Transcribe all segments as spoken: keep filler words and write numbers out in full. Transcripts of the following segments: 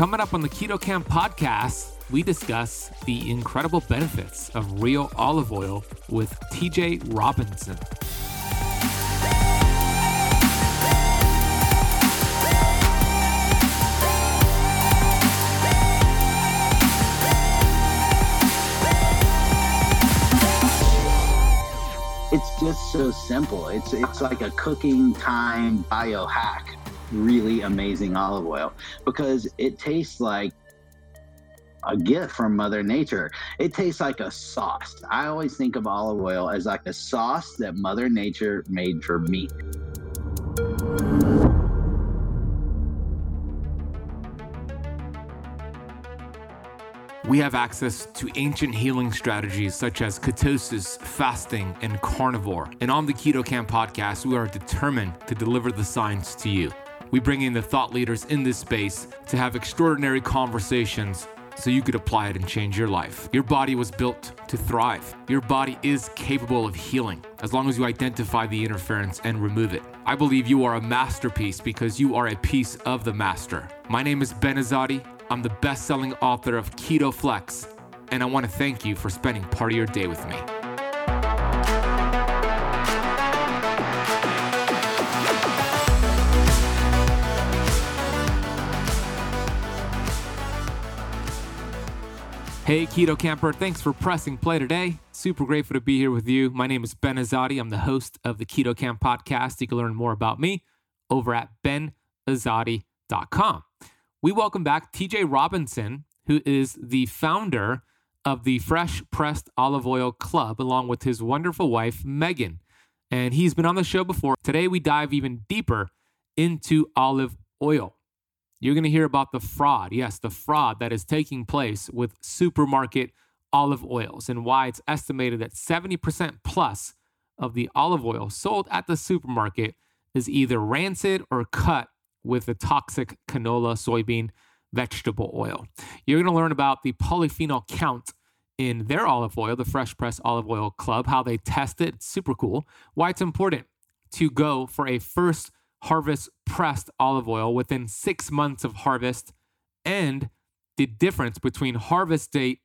Coming up on the Keto Kamp Podcast, we discuss the incredible benefits of real olive oil with T J Robinson. It's just so simple. It's it's like a cooking time biohack. Really amazing olive oil, because it tastes like a gift from Mother Nature. It tastes like a sauce. I always think of olive oil as like a sauce that Mother Nature made for me. We have access to ancient healing strategies such as ketosis, fasting, and carnivore. And on the Keto Kamp Podcast, we are determined to deliver the science to you. We bring in the thought leaders in this space to have extraordinary conversations so you could apply it and change your life. Your body was built to thrive. Your body is capable of healing as long as you identify the interference and remove it. I believe you are a masterpiece because you are a piece of the master. My name is Ben Azadi. I'm the best-selling author of Keto Flex, and I want to thank you for spending part of your day with me. Hey, Keto Kamper, thanks for pressing play today. Super grateful to be here with you. My name is Ben Azadi. I'm the host of the Keto Kamp Podcast. You can learn more about me over at Ben Azadi dot com. We welcome back T J Robinson, who is the founder of the Fresh Pressed Olive Oil Club, along with his wonderful wife, Megan. And he's been on the show before. Today, we dive even deeper into olive oil. You're going to hear about the fraud, yes, the fraud that is taking place with supermarket olive oils and why it's estimated that seventy percent plus of the olive oil sold at the supermarket is either rancid or cut with the toxic canola, soybean, vegetable oil. You're going to learn about the polyphenol count in their olive oil, the Fresh Press Olive Oil Club, how they test it, it's super cool, why it's important to go for a first harvest pressed olive oil within six months of harvest, and the difference between harvest date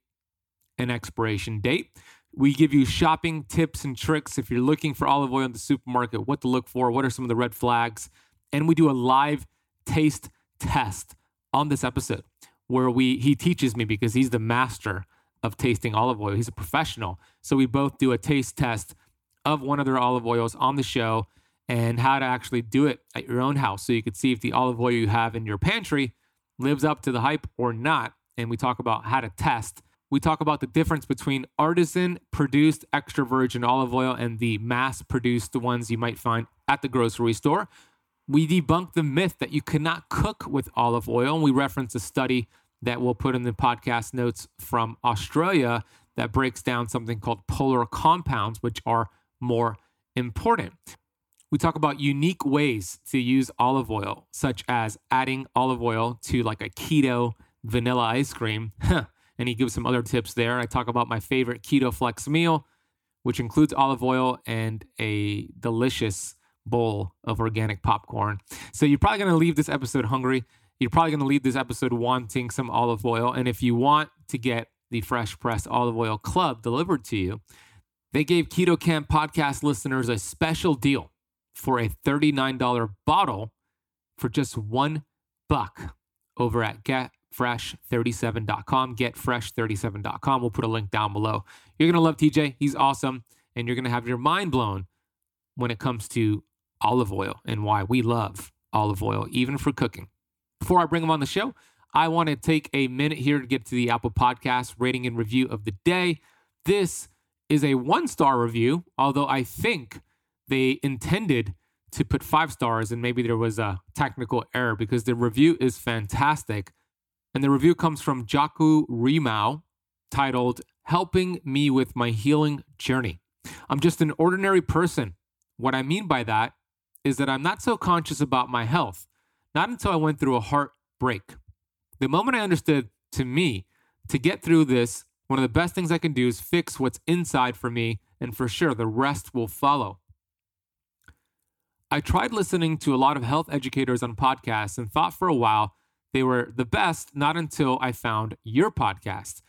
and expiration date. We give you shopping tips and tricks if you're looking for olive oil in the supermarket, what to look for, what are some of the red flags. And we do a live taste test on this episode where we he teaches me because he's the master of tasting olive oil. He's a professional. So we both do a taste test of one of their olive oils on the show and how to actually do it at your own house so you could see if the olive oil you have in your pantry lives up to the hype or not. And we talk about how to test. We talk about the difference between artisan-produced extra virgin olive oil and the mass-produced ones you might find at the grocery store. We debunk the myth that you cannot cook with olive oil, and we reference a study that we'll put in the podcast notes from Australia that breaks down something called polar compounds, which are more important. We talk about unique ways to use olive oil, such as adding olive oil to like a keto vanilla ice cream, and he gives some other tips there. I talk about my favorite Keto Flex meal, which includes olive oil and a delicious bowl of organic popcorn. So you're probably going to leave this episode hungry. You're probably going to leave this episode wanting some olive oil. And if you want to get the Fresh Pressed Olive Oil Club delivered to you, they gave Keto Kamp Podcast listeners a special deal for a thirty-nine dollars bottle for just one buck over at Get Fresh thirty-seven dot com. Get Fresh thirty-seven dot com. We'll put a link down below. You're going to love T J. He's awesome. And you're going to have your mind blown when it comes to olive oil and why we love olive oil, even for cooking. Before I bring them on the show, I want to take a minute here to get to the Apple Podcast rating and review of the day. This is a one-star review, although I think they intended to put five stars and maybe there was a technical error because the review is fantastic. And the review comes from Jaku Rimao, titled, "Helping Me With My Healing Journey. I'm just an ordinary person. What I mean by that is that I'm not so conscious about my health, not until I went through a heartbreak. The moment I understood, to me, to get through this, one of the best things I can do is fix what's inside for me, and for sure, the rest will follow. I tried listening to a lot of health educators on podcasts and thought for a while They were the best not until I found your podcast.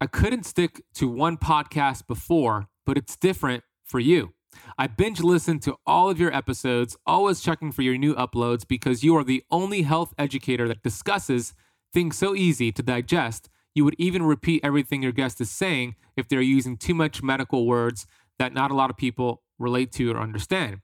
I couldn't stick to one podcast before, but it's different for you. I binge listen to all of your episodes, always checking for your new uploads because you are the only health educator that discusses things so easy to digest. You would even repeat everything your guest is saying if they're using too much medical words that not a lot of people relate to or understand.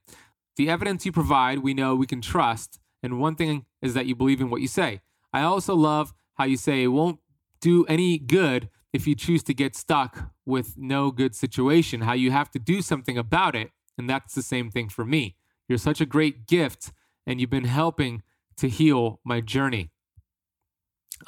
The evidence you provide, we know we can trust. And one thing is that you believe in what you say. I also love how you say it won't do any good if you choose to get stuck with no good situation, how you have to do something about it. And that's the same thing for me. You're such a great gift and you've been helping to heal my journey.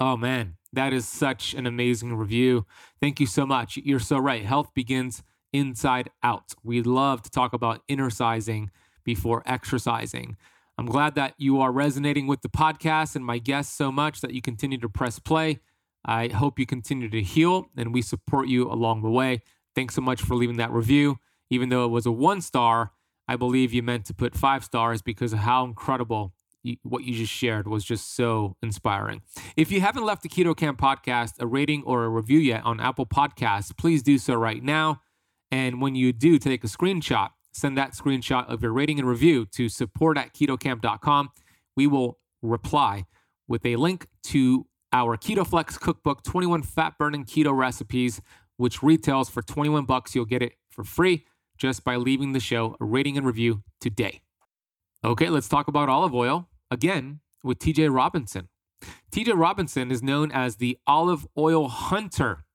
Oh man, that is such an amazing review. Thank you so much. You're so right. Health begins inside out. We love to talk about inner sizing before exercising. I'm glad that you are resonating with the podcast and my guests so much that you continue to press play. I hope you continue to heal and we support you along the way. Thanks so much for leaving that review. Even though it was a one star, I believe you meant to put five stars because of how incredible you, what you just shared was just so inspiring. If you haven't left the Keto Kamp Podcast a rating or a review yet on Apple Podcasts, please do so right now. And when you do, take a screenshot. Send that screenshot of your rating and review to support at keto kamp dot com. We will reply with a link to our Keto Flex cookbook, twenty-one fat burning keto recipes, which retails for twenty-one bucks. You'll get it for free just by leaving the show a rating and review today. Okay, let's talk about olive oil again with T J Robinson. T J Robinson is known as the Olive Oil Hunter.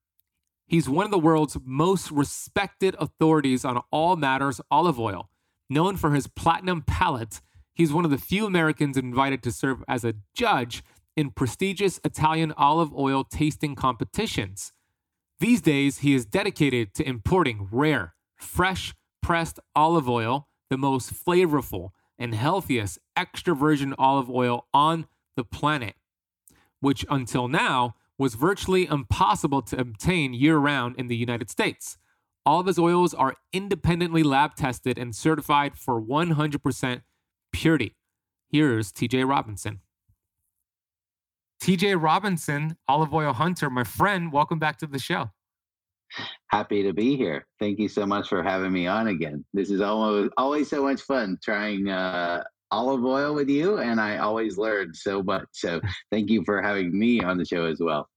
He's one of the world's most respected authorities on all matters olive oil. Known for his platinum palate, he's one of the few Americans invited to serve as a judge in prestigious Italian olive oil tasting competitions. These days, he is dedicated to importing rare, fresh pressed olive oil, the most flavorful and healthiest extra virgin olive oil on the planet, which until now was virtually impossible to obtain year-round in the United States. All of his oils are independently lab-tested and certified for one hundred percent purity. Here's T J Robinson. T J Robinson, Olive Oil Hunter, my friend, welcome back to the show. Happy to be here. Thank you so much for having me on again. This is almost, always so much fun trying uh, olive oil with you, and I always learn so much. So thank you for having me on the show as well.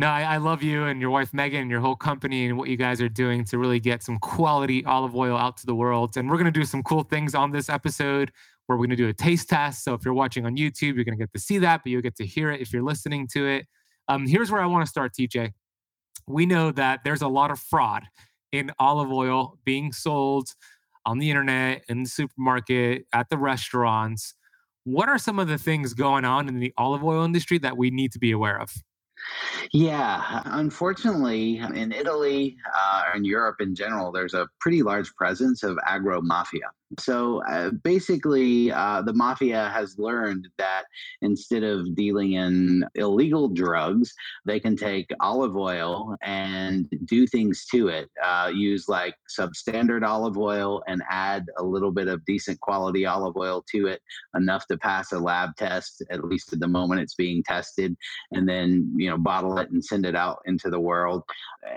No, I, I love you and your wife, Megan, and your whole company and what you guys are doing to really get some quality olive oil out to the world. And we're going to do some cool things on this episode. We're going to do a taste test. So if you're watching on YouTube, you're going to get to see that, but you'll get to hear it if you're listening to it. Um, here's where I want to start, T J. We know that there's a lot of fraud in olive oil being sold on the internet, in the supermarket, at the restaurants. What are some of the things going on in the olive oil industry that we need to be aware of? Yeah, unfortunately, in Italy uh, and Europe in general, there's a pretty large presence of agro-mafia. So uh, basically, uh, the mafia has learned that instead of dealing in illegal drugs, they can take olive oil and do things to it, uh, use like substandard olive oil and add a little bit of decent quality olive oil to it, enough to pass a lab test, at least at the moment it's being tested, and then, you know, bottle it and send it out into the world.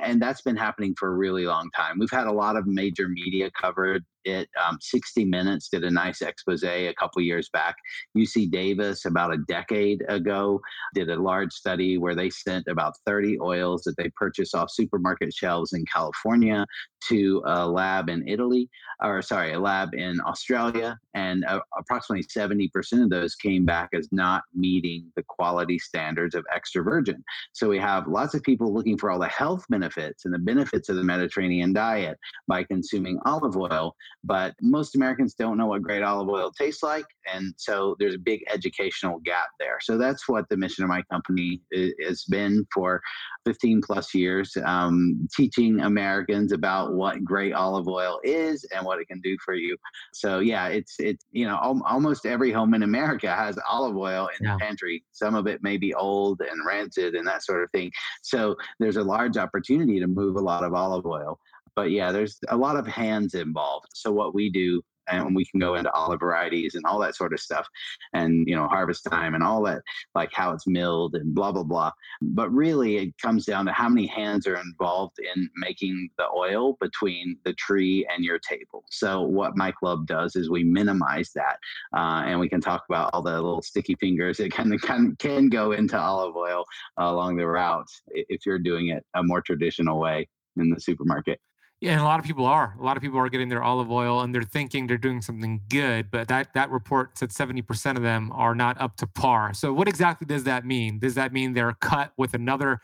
And that's been happening for a really long time. We've had a lot of major media covered it. Um, sixty minutes did a nice expose a couple years back. U C Davis, about a decade ago, did a large study where they sent about thirty oils that they purchased off supermarket shelves in California to a lab in Italy, or sorry, a lab in Australia. And uh, approximately seventy percent of those came back as not meeting the quality standards of extra virgin. So we have lots of people looking for all the health benefits and the benefits of the Mediterranean diet by consuming olive oil. But most Americans don't know what great olive oil tastes like. And so there's a big educational gap there. So that's what the mission of my company has been for fifteen plus years, um, teaching Americans about what great olive oil is and what it can do for you. So yeah, it's, it's you know, al- almost every home in America has olive oil in yeah. the pantry. Some of it may be old and rancid and that sort of thing. So there's a large opportunity to move a lot of olive oil. But yeah, there's a lot of hands involved. So what we do and we can go into olive varieties and all that sort of stuff, and, you know, harvest time and all that, like how it's milled and blah, blah, blah. But really it comes down to how many hands are involved in making the oil between the tree and your table. So what my club does is we minimize that. Uh, and we can talk about all the little sticky fingers that kind of can, can go into olive oil uh, along the route if you're doing it a more traditional way in the supermarket. Yeah, and a lot of people are. A lot of people are getting their olive oil and they're thinking they're doing something good, but that, that report said seventy percent of them are not up to par. So what exactly does that mean? Does that mean they're cut with another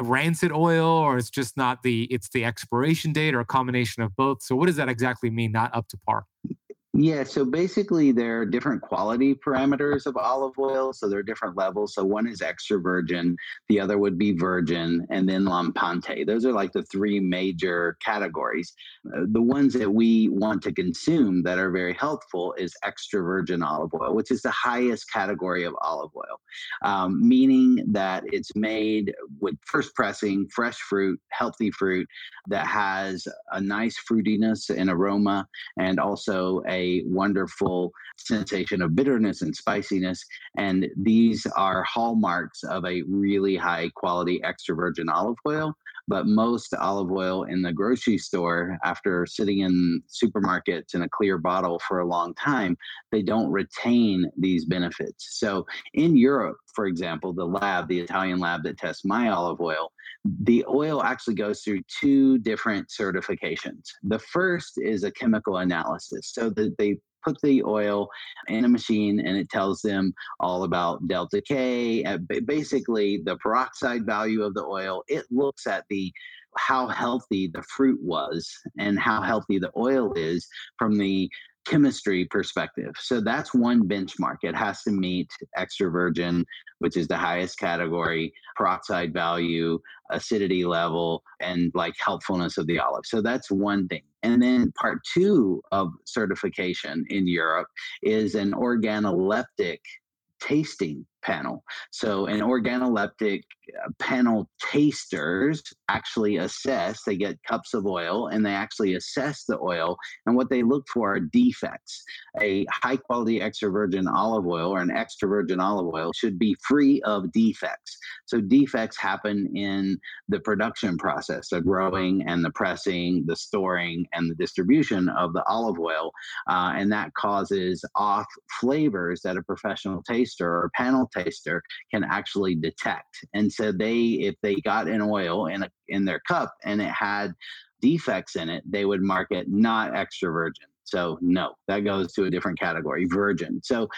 rancid oil, or it's just not the, it's the expiration date, or a combination of both? So what does that exactly mean, not up to par? Yeah, so basically there are different quality parameters of olive oil. So there are different levels. So one is extra virgin, the other would be virgin, and then Lampante. Those are like the three major categories. Uh, the ones that we want to consume that are very helpful is extra virgin olive oil, which is the highest category of olive oil, um, meaning that it's made with first pressing, fresh fruit, healthy fruit that has a nice fruitiness and aroma, and also a A wonderful sensation of bitterness and spiciness. And these are hallmarks of a really high quality extra virgin olive oil. But most olive oil in the grocery store, after sitting in supermarkets in a clear bottle for a long time, they don't retain these benefits. So in Europe, for example, the lab, the Italian lab that tests my olive oil, the oil actually goes through two different certifications. The first is a chemical analysis, so that they put the oil in a machine and it tells them all about delta K, basically the peroxide value of the oil. It looks at the how healthy the fruit was and how healthy the oil is from the chemistry perspective. So that's one benchmark. It has to meet extra virgin, which is the highest category, peroxide value, acidity level, and like helpfulness of the olive. So that's one thing. And then part two of certification in Europe is an organoleptic tasting panel. So an organoleptic panel tasters actually assess, they get cups of oil and they actually assess the oil. And what they look for are defects. A high quality extra virgin olive oil or an extra virgin olive oil should be free of defects. So defects happen in the production process, the growing and the pressing, the storing and the distribution of the olive oil. Uh, and that causes off flavors that a professional taster or panel taster can actually detect. And so they, if they got an oil in a, in their cup and it had defects in it, they would mark it not extra virgin. So no, that goes to a different category, virgin. So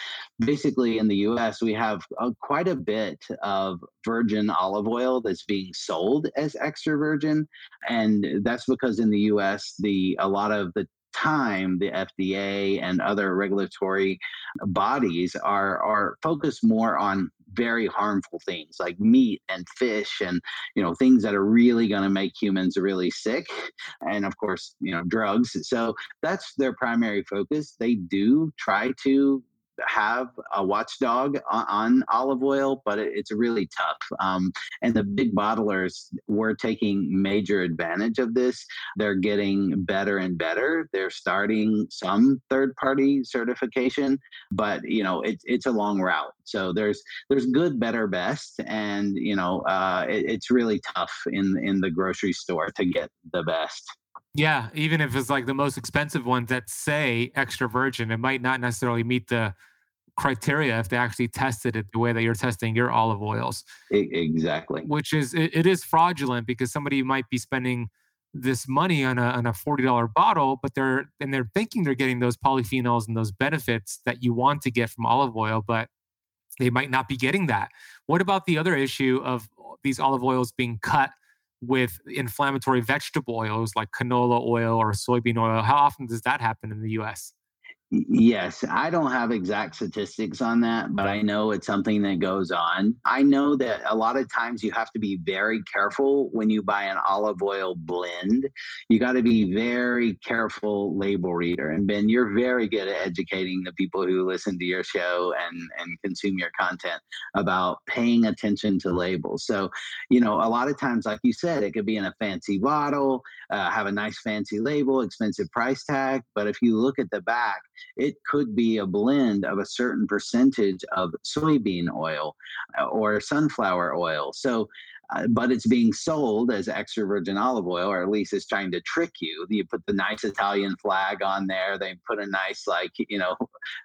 basically in the U S, we have a, quite a bit of virgin olive oil that's being sold as extra virgin. And that's because in the U S, the a lot of the time, the F D A and other regulatory bodies are are focused more on very harmful things like meat and fish and, you know, things that are really going to make humans really sick. And of course, you know, drugs. So that's their primary focus. They do try to have a watchdog on, on olive oil, but it, it's really tough. Um, and the big bottlers were taking major advantage of this. They're getting better and better. They're starting some third-party certification, but you know it, it's a long route. So there's there's good, better, best, and you know uh, it, it's really tough in in the grocery store to get the best. Yeah, even if it's like the most expensive ones that say extra virgin, it might not necessarily meet the criteria if they actually tested it the way that you're testing your olive oils. Exactly. Which is, it is fraudulent because somebody might be spending this money on a on a forty dollars bottle, but they're, and they're thinking they're getting those polyphenols and those benefits that you want to get from olive oil, but they might not be getting that. What about the other issue of these olive oils being cut with inflammatory vegetable oils like canola oil or soybean oil? How often does that happen in the U S? Yes, I don't have exact statistics on that, but I know it's something that goes on. I know that a lot of times you have to be very careful when you buy an olive oil blend. You got to be very careful, label reader. And Ben, you're very good at educating the people who listen to your show and, and consume your content about paying attention to labels. So, you know, a lot of times, like you said, it could be in a fancy bottle, uh, have a nice fancy label, expensive price tag. But if you look at the back, it could be a blend of a certain percentage of soybean oil or sunflower oil. So, uh, but it's being sold as extra virgin olive oil, or at least it's trying to trick you. You put the nice Italian flag on there. They put a nice, like, you know,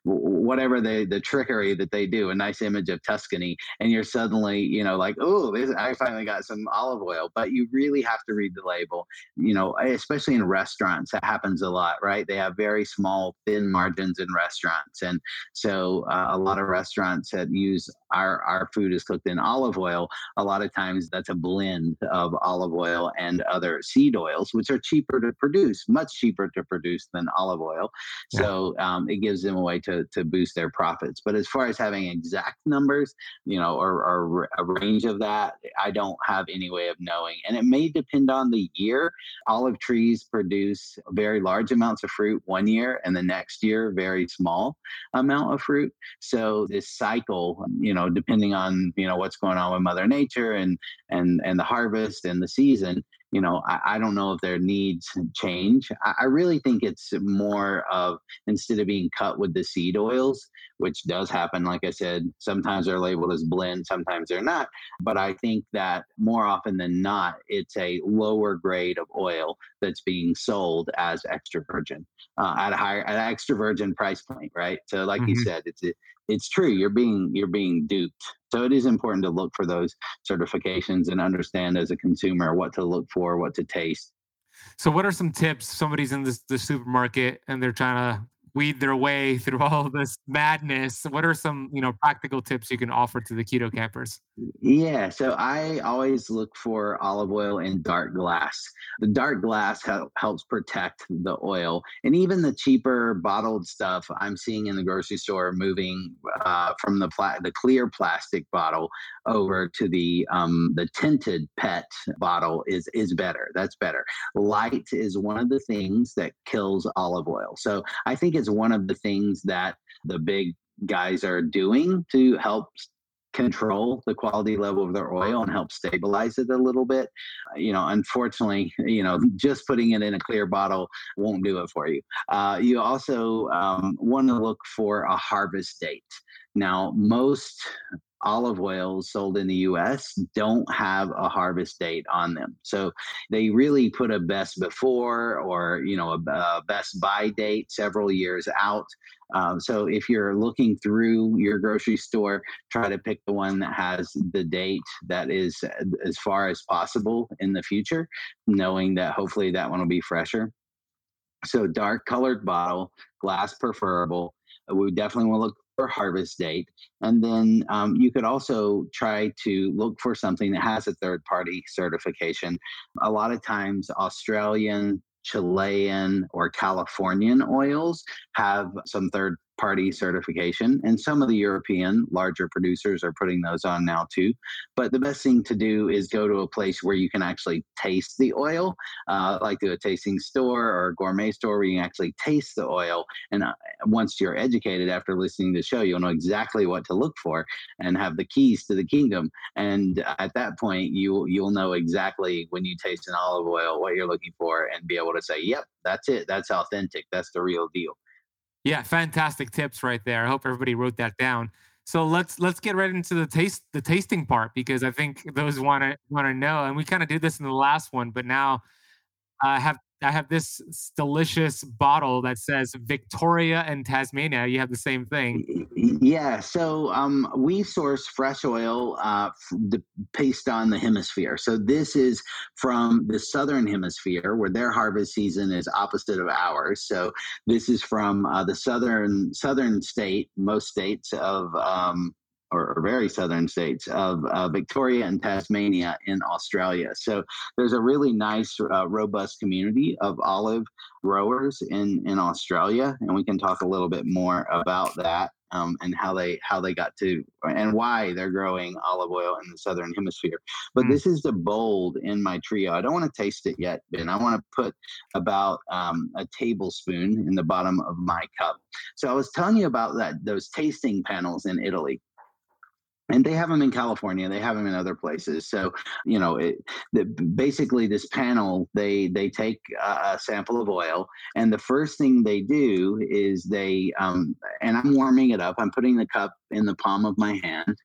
whatever they, the trickery that they do, a nice image of Tuscany. And you're suddenly, you know, like, oh, I finally got some olive oil. But you really have to read the label, you know, especially in restaurants. That happens a lot, right? They have very small, thin margins in restaurants. And so uh, a lot of restaurants that use our, our food is cooked in olive oil. A lot of times that's a blend of olive oil and other seed oils, which are cheaper to produce, much cheaper to produce than olive oil. Yeah. So um, it gives them a way to, to boost their profits. But as far as having exact numbers, you know, or, or a range of that, I don't have any way of knowing. And it may depend on the year. Olive trees produce very large amounts of fruit one year, and the next year, very small amount of fruit. So this cycle, you know, depending on, you know, what's going on with Mother Nature and and and the harvest and the season, you know, I, I don't know if their needs change. I, I really think it's more of, instead of being cut with the seed oils, which does happen, like I said, sometimes they're labeled as blend, sometimes they're not. But I think that more often than not, it's a lower grade of oil that's being sold as extra virgin uh, at a higher, at an extra virgin price point, right? So, like mm-hmm. you said, it's a, It's true. You're being you're being duped. So it is important to look for those certifications and understand as a consumer what to look for, what to taste. So what are some tips? Somebody's in this, the supermarket and they're trying to weed their way through all this madness. What are some, you know, practical tips you can offer to the keto campers? Yeah. So I always look for olive oil in dark glass. The dark glass help, helps protect the oil. And even the cheaper bottled stuff I'm seeing in the grocery store moving uh, from the pla- the clear plastic bottle over to the um, the tinted P E T bottle is is better. That's better. Light is one of the things that kills olive oil. So I think it's one of the things that the big guys are doing to help control the quality level of their oil and help stabilize it a little bit. You know, unfortunately, you know, just putting it in a clear bottle won't do it for you. Uh, you also um, want to look for a harvest date. Now, most olive oils sold in the U S don't have a harvest date on them. So they really put a best before or, you know, a, a best by date several years out. Um, so if you're looking through your grocery store, try to pick the one that has the date that is as far as possible in the future, knowing that hopefully that one will be fresher. So dark colored bottle, glass preferable. We definitely want to look harvest date. And then um, you could also try to look for something that has a third-party certification. A lot of times Australian, Chilean, or Californian oils have some third-party certification. And some of the European larger producers are putting those on now too. But the best thing to do is go to a place where you can actually taste the oil, uh, like to a tasting store or a gourmet store where you can actually taste the oil. And uh, once you're educated after listening to the show, you'll know exactly what to look for and have the keys to the kingdom. And at that point, you, you'll know exactly when you taste an olive oil, what you're looking for, and be able to say, yep, that's it. That's authentic. That's the real deal. Yeah, fantastic tips right there. I hope everybody wrote that down. So let's let's get right into the taste the tasting part, because I think those want to want to know. And we kind of did this in the last one, but now I have I have this delicious bottle that says Victoria and Tasmania. You have the same thing. Yeah. So um, we source fresh oil uh, based on the hemisphere. So this is from the southern hemisphere, where their harvest season is opposite of ours. So this is from uh, the southern southern state, most states of um, or, or very southern states of uh, Victoria and Tasmania in Australia. So there's a really nice, uh, robust community of olive growers in, in Australia, and we can talk a little bit more about that. Um, and how they how they got to and why they're growing olive oil in the southern hemisphere. But mm. this is the bold in my trio. I don't want to taste it yet, Ben. I want to put about um, a tablespoon in the bottom of my cup. So I was telling you about that those tasting panels in Italy. And they have them in California. They have them in other places. So, you know, it, the, basically this panel, they they take a, a sample of oil. And the first thing they do is they, um, and I'm warming it up. I'm putting the cup in the palm of my hand.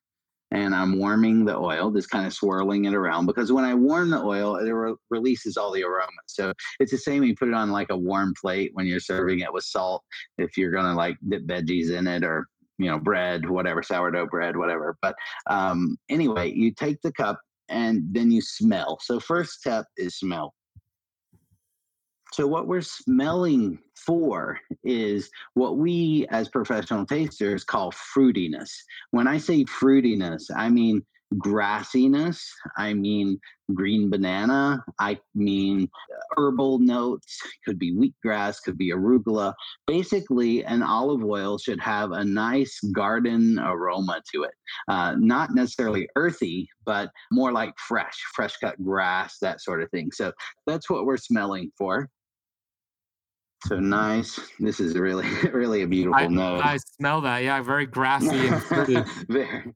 And I'm warming the oil, just kind of swirling it around. Because when I warm the oil, it re- releases all the aroma. So it's the same when you put it on like a warm plate when you're serving it with salt. If you're going to like dip veggies in it or you know, bread, whatever, sourdough bread, whatever. But um, anyway, you take the cup and then you smell. So first step is smell. So what we're smelling for is what we as professional tasters call fruitiness. When I say fruitiness, I mean grassiness. I mean green banana. I mean herbal notes. Could be wheatgrass, could be arugula. Basically, an olive oil should have a nice garden aroma to it. Uh, not necessarily earthy, but more like fresh, fresh cut grass, that sort of thing. So that's what we're smelling for. So nice. This is really, really a beautiful I, note. I smell that. Yeah, very grassy and fruity. Very.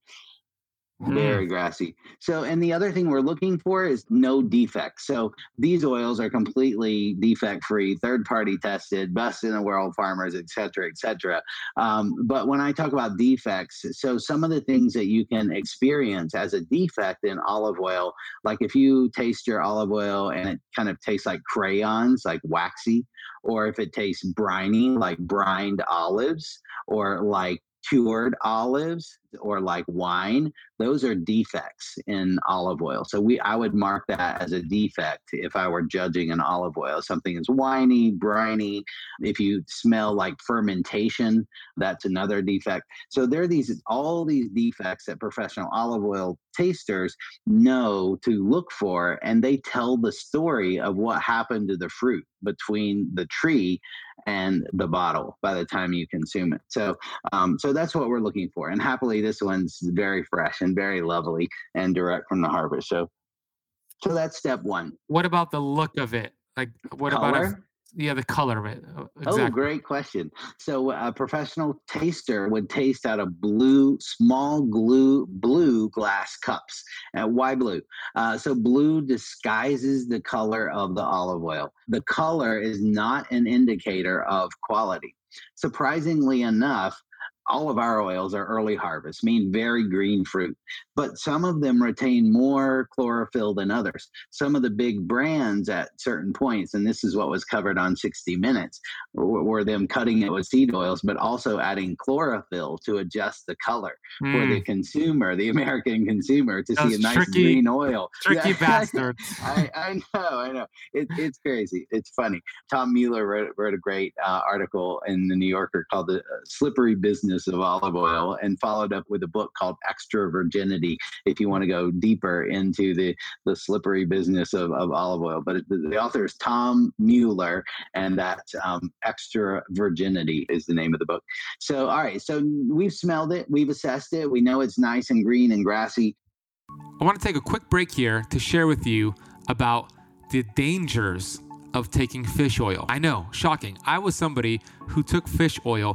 Very grassy. So, and the other thing we're looking for is no defects. So these oils are completely defect-free, third-party tested, best in the world farmers, et cetera, et cetera. Um, but when I talk about defects, so some of the things that you can experience as a defect in olive oil, like if you taste your olive oil and it kind of tastes like crayons, like waxy, or if it tastes briny, like brined olives, or like cured olives or like wine, those are defects in olive oil. So we, I would mark that as a defect if I were judging an olive oil. Something is winey, briny. If you smell like fermentation, that's another defect. So there are these, all these defects that professional olive oil tasters know to look for, and they tell the story of what happened to the fruit between the tree and the bottle by the time you consume it. So, um, so that's what we're looking for. And happily, this one's very fresh and very lovely and direct from the harvest. So, so that's step one. What about the look of it? Like, what color? about? A- Yeah, the color of it. Exactly. Oh, great question. So a professional taster would taste out of blue, small glue, blue glass cups. Uh, why blue? Uh, so blue disguises the color of the olive oil. The color is not an indicator of quality. Surprisingly enough, all of our oils are early harvest, mean very green fruit, but some of them retain more chlorophyll than others. Some of the big brands at certain points, and this is what was covered on sixty minutes, were them cutting it with seed oils, but also adding chlorophyll to adjust the color mm. for the consumer, the American consumer, to Those see a nice tricky, green oil. Tricky yeah, bastard. I, I know, I know. It, it's crazy. It's funny. Tom Mueller wrote, wrote a great uh, article in The New Yorker called The Slippery Business of Olive Oil, and followed up with a book called Extra Virginity if you want to go deeper into the the slippery business of, of olive oil. But it, the author is Tom Mueller, and that um, Extra Virginity is the name of the book. So, all right, so we've smelled it, we've assessed it, we know it's nice and green and grassy. I want to take a quick break here to share with you about the dangers of taking fish oil. I know, shocking. I was somebody who took fish oil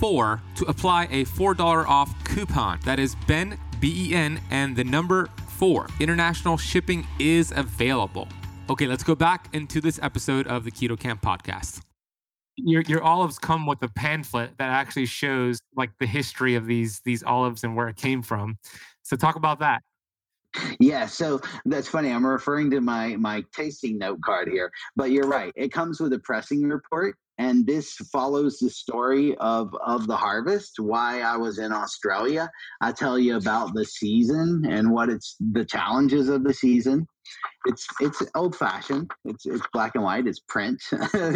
four to apply a four dollars off coupon. That is Ben, B E N, and the number four. International shipping is available. Okay, let's go back into this episode of the Keto Kamp Podcast. Your your olives come with a pamphlet that actually shows like the history of these these olives and where it came from. So talk about that. Yeah, so that's funny. I'm referring to my my tasting note card here, but you're right. It comes with a pressing report, and this follows the story of of the harvest. Why I was in Australia, I tell you about the season and what it's the challenges of the season. It's it's old fashioned. It's it's black and white. It's print.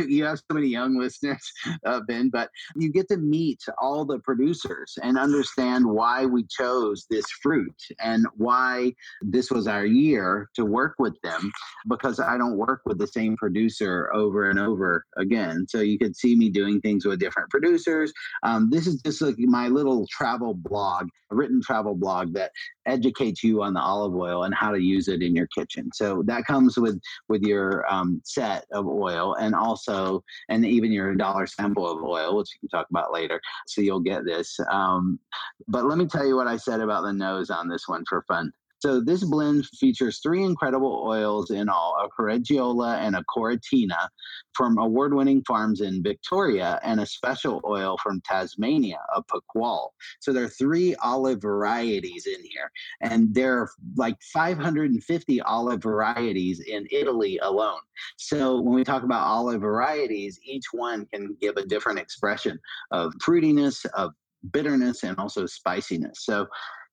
You have so many young listeners, uh, Ben, but you get to meet all the producers and understand why we chose this fruit and why this was our year to work with them, because I don't work with the same producer over and over again. So you could see me doing things with different producers. Um, this is just like my little travel blog, a written travel blog that educates you on the olive oil and how to use it in your kitchen. So that comes with with your um, set of oil, and also, and even your dollar sample of oil, which we can talk about later. So you'll get this. Um, but let me tell you what I said about the nose on this one for fun. So this blend features three incredible oils in all, a Corregiola and a Coratina from award-winning farms in Victoria, and a special oil from Tasmania, a Picual. So there are three olive varieties in here, and there are like five hundred fifty olive varieties in Italy alone. So when we talk about olive varieties, each one can give a different expression of fruitiness, of bitterness, and also spiciness. So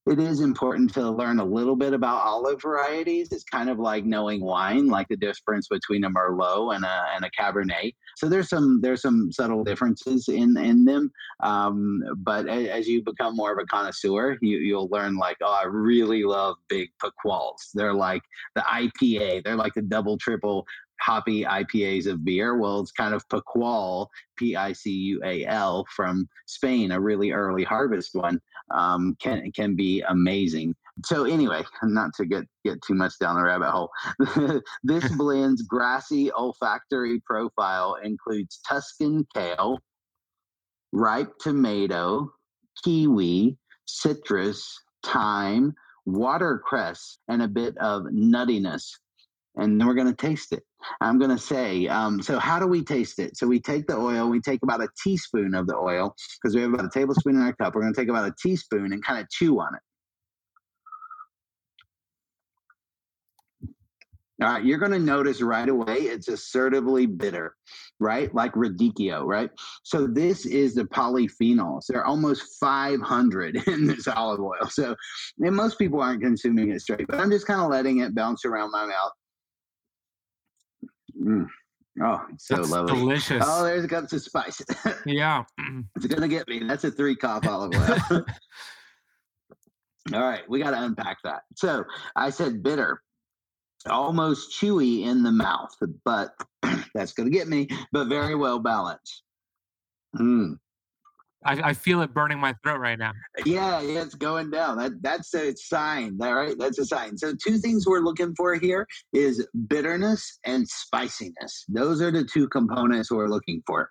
it is important to learn a little bit about olive varieties. It's kind of like knowing wine, like the difference between a Merlot and a and a Cabernet. So there's some there's some subtle differences in in them. Um, but as you become more of a connoisseur, you you'll learn like, oh, I really love big Picuals. They're like the I P A. They're like the double triple hoppy I P As of beer. Well, it's kind of Picual, P I C U A L, from Spain, a really early harvest one, um, can can be amazing. So anyway, not to get, get too much down the rabbit hole, this blend's grassy olfactory profile includes Tuscan kale, ripe tomato, kiwi, citrus, thyme, watercress, and a bit of nuttiness. And then we're going to taste it. I'm going to say, um, so how do we taste it? So we take the oil, we take about a teaspoon of the oil, because we have about a tablespoon in our cup. We're going to take about a teaspoon and kind of chew on it. All right, you're going to notice right away it's assertively bitter, right? Like radicchio, right? So this is the polyphenols. There are almost five hundred in this olive oil. So, and most people aren't consuming it straight, but I'm just kind of letting it bounce around my mouth. Mm. Oh, it's so that's lovely. Delicious. Oh, there's got some spice. Yeah. It's going to get me. That's a three-cup olive oil. All right, we got to unpack that. So I said bitter, almost chewy in the mouth, but that's going to get me, but very well balanced. Mm. I, I feel it burning my throat right now. Yeah, yeah, it's going down. That that's a sign. All right, that's a sign. So two things we're looking for here is bitterness and spiciness. Those are the two components we're looking for.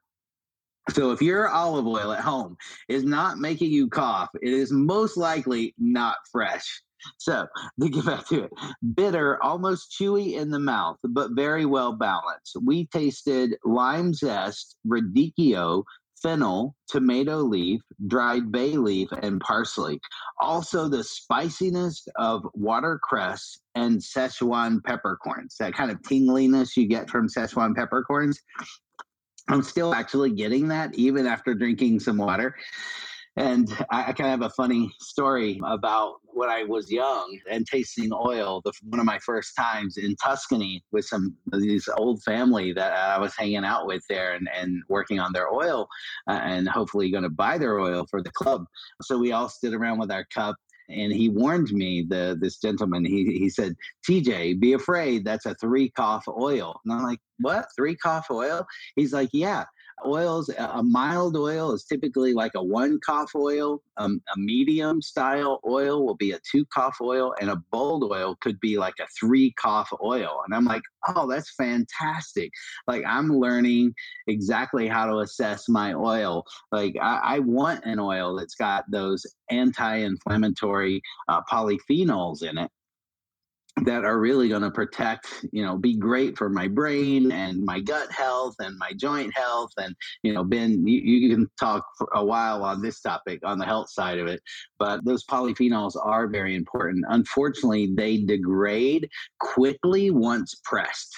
So if your olive oil at home is not making you cough, it is most likely not fresh. So to get back to it, bitter, almost chewy in the mouth, but very well balanced. We tasted lime zest, radicchio, fennel, tomato leaf, dried bay leaf, and parsley. Also the spiciness of watercress and Szechuan peppercorns, that kind of tingliness you get from Szechuan peppercorns. I'm still actually getting that even after drinking some water. And I, I kind of have a funny story about when I was young and tasting oil, the, one of my first times in Tuscany with some this old family that I was hanging out with there and, and working on their oil uh, and hopefully going to buy their oil for the club. So we all stood around with our cup. And he warned me, the this gentleman, he he said, T J, be afraid, that's a three-cough oil. And I'm like, what, three-cough oil? He's like, yeah, oils, a mild oil is typically like a one-cough oil. Um, a medium-style oil will be a two-cough oil, and a bold oil could be like a three-cough oil. And I'm like, oh, that's fantastic. Like, I'm learning exactly how to assess my oil. Like, I, I want an oil that's got those anti-inflammatory uh, polyphenols in it that are really going to protect, you know, be great for my brain and my gut health and my joint health. And, you know, Ben, you, you can talk for a while on this topic on the health side of it, but those polyphenols are very important. Unfortunately, they degrade quickly once pressed.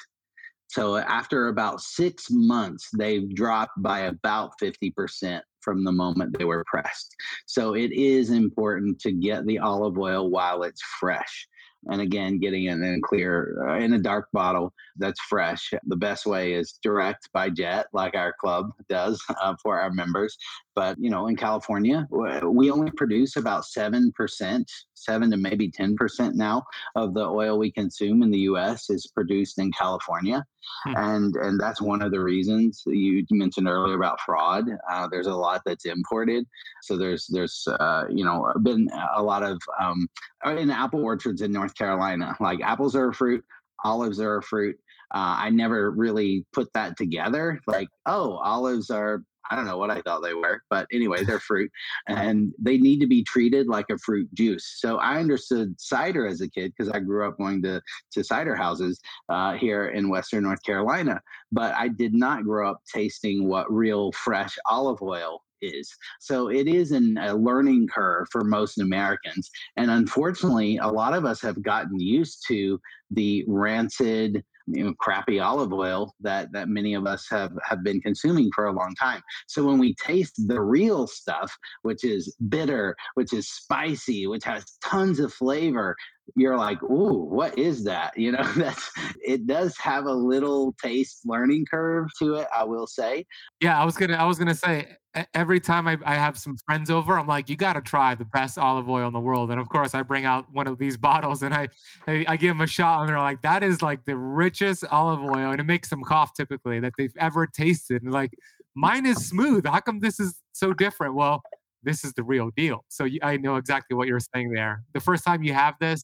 So after about six months, they've dropped by about fifty percent from the moment they were pressed. So it is important to get the olive oil while it's fresh. And again, getting it in clear, uh, in a dark bottle that's fresh. The best way is direct by jet, like our club does uh, for our members. But, you know, in California, we only produce about seven percent, seven to maybe ten percent now of the oil we consume in the U S is produced in California. Hmm. And and that's one of the reasons you mentioned earlier about fraud. Uh, there's a lot that's imported. So there's, there's uh, you know, been a lot of, um, in apple orchards in North Carolina, like apples are a fruit, olives are a fruit. Uh, I never really put that together. Like, oh, olives are, I don't know what I thought they were, but anyway, they're fruit and they need to be treated like a fruit juice. So I understood cider as a kid because I grew up going to, to cider houses uh, here in Western North Carolina, but I did not grow up tasting what real fresh olive oil is. So it is an, a learning curve for most Americans. And unfortunately, a lot of us have gotten used to the rancid, you know, crappy olive oil that, that many of us have, have been consuming for a long time. So when we taste the real stuff, which is bitter, which is spicy, which has tons of flavor, you're like, ooh, what is that? You know, that's, it does have a little taste learning curve to it, I will say. Yeah, I was gonna, I was gonna say, every time I, I have some friends over, I'm like, you got to try the best olive oil in the world. And of course, I bring out one of these bottles and I, I, I give them a shot and they're like, that is like the richest olive oil. And it makes them cough typically that they've ever tasted. And like, mine is smooth. How come this is so different? Well, this is the real deal. So I know exactly what you're saying there. The first time you have this,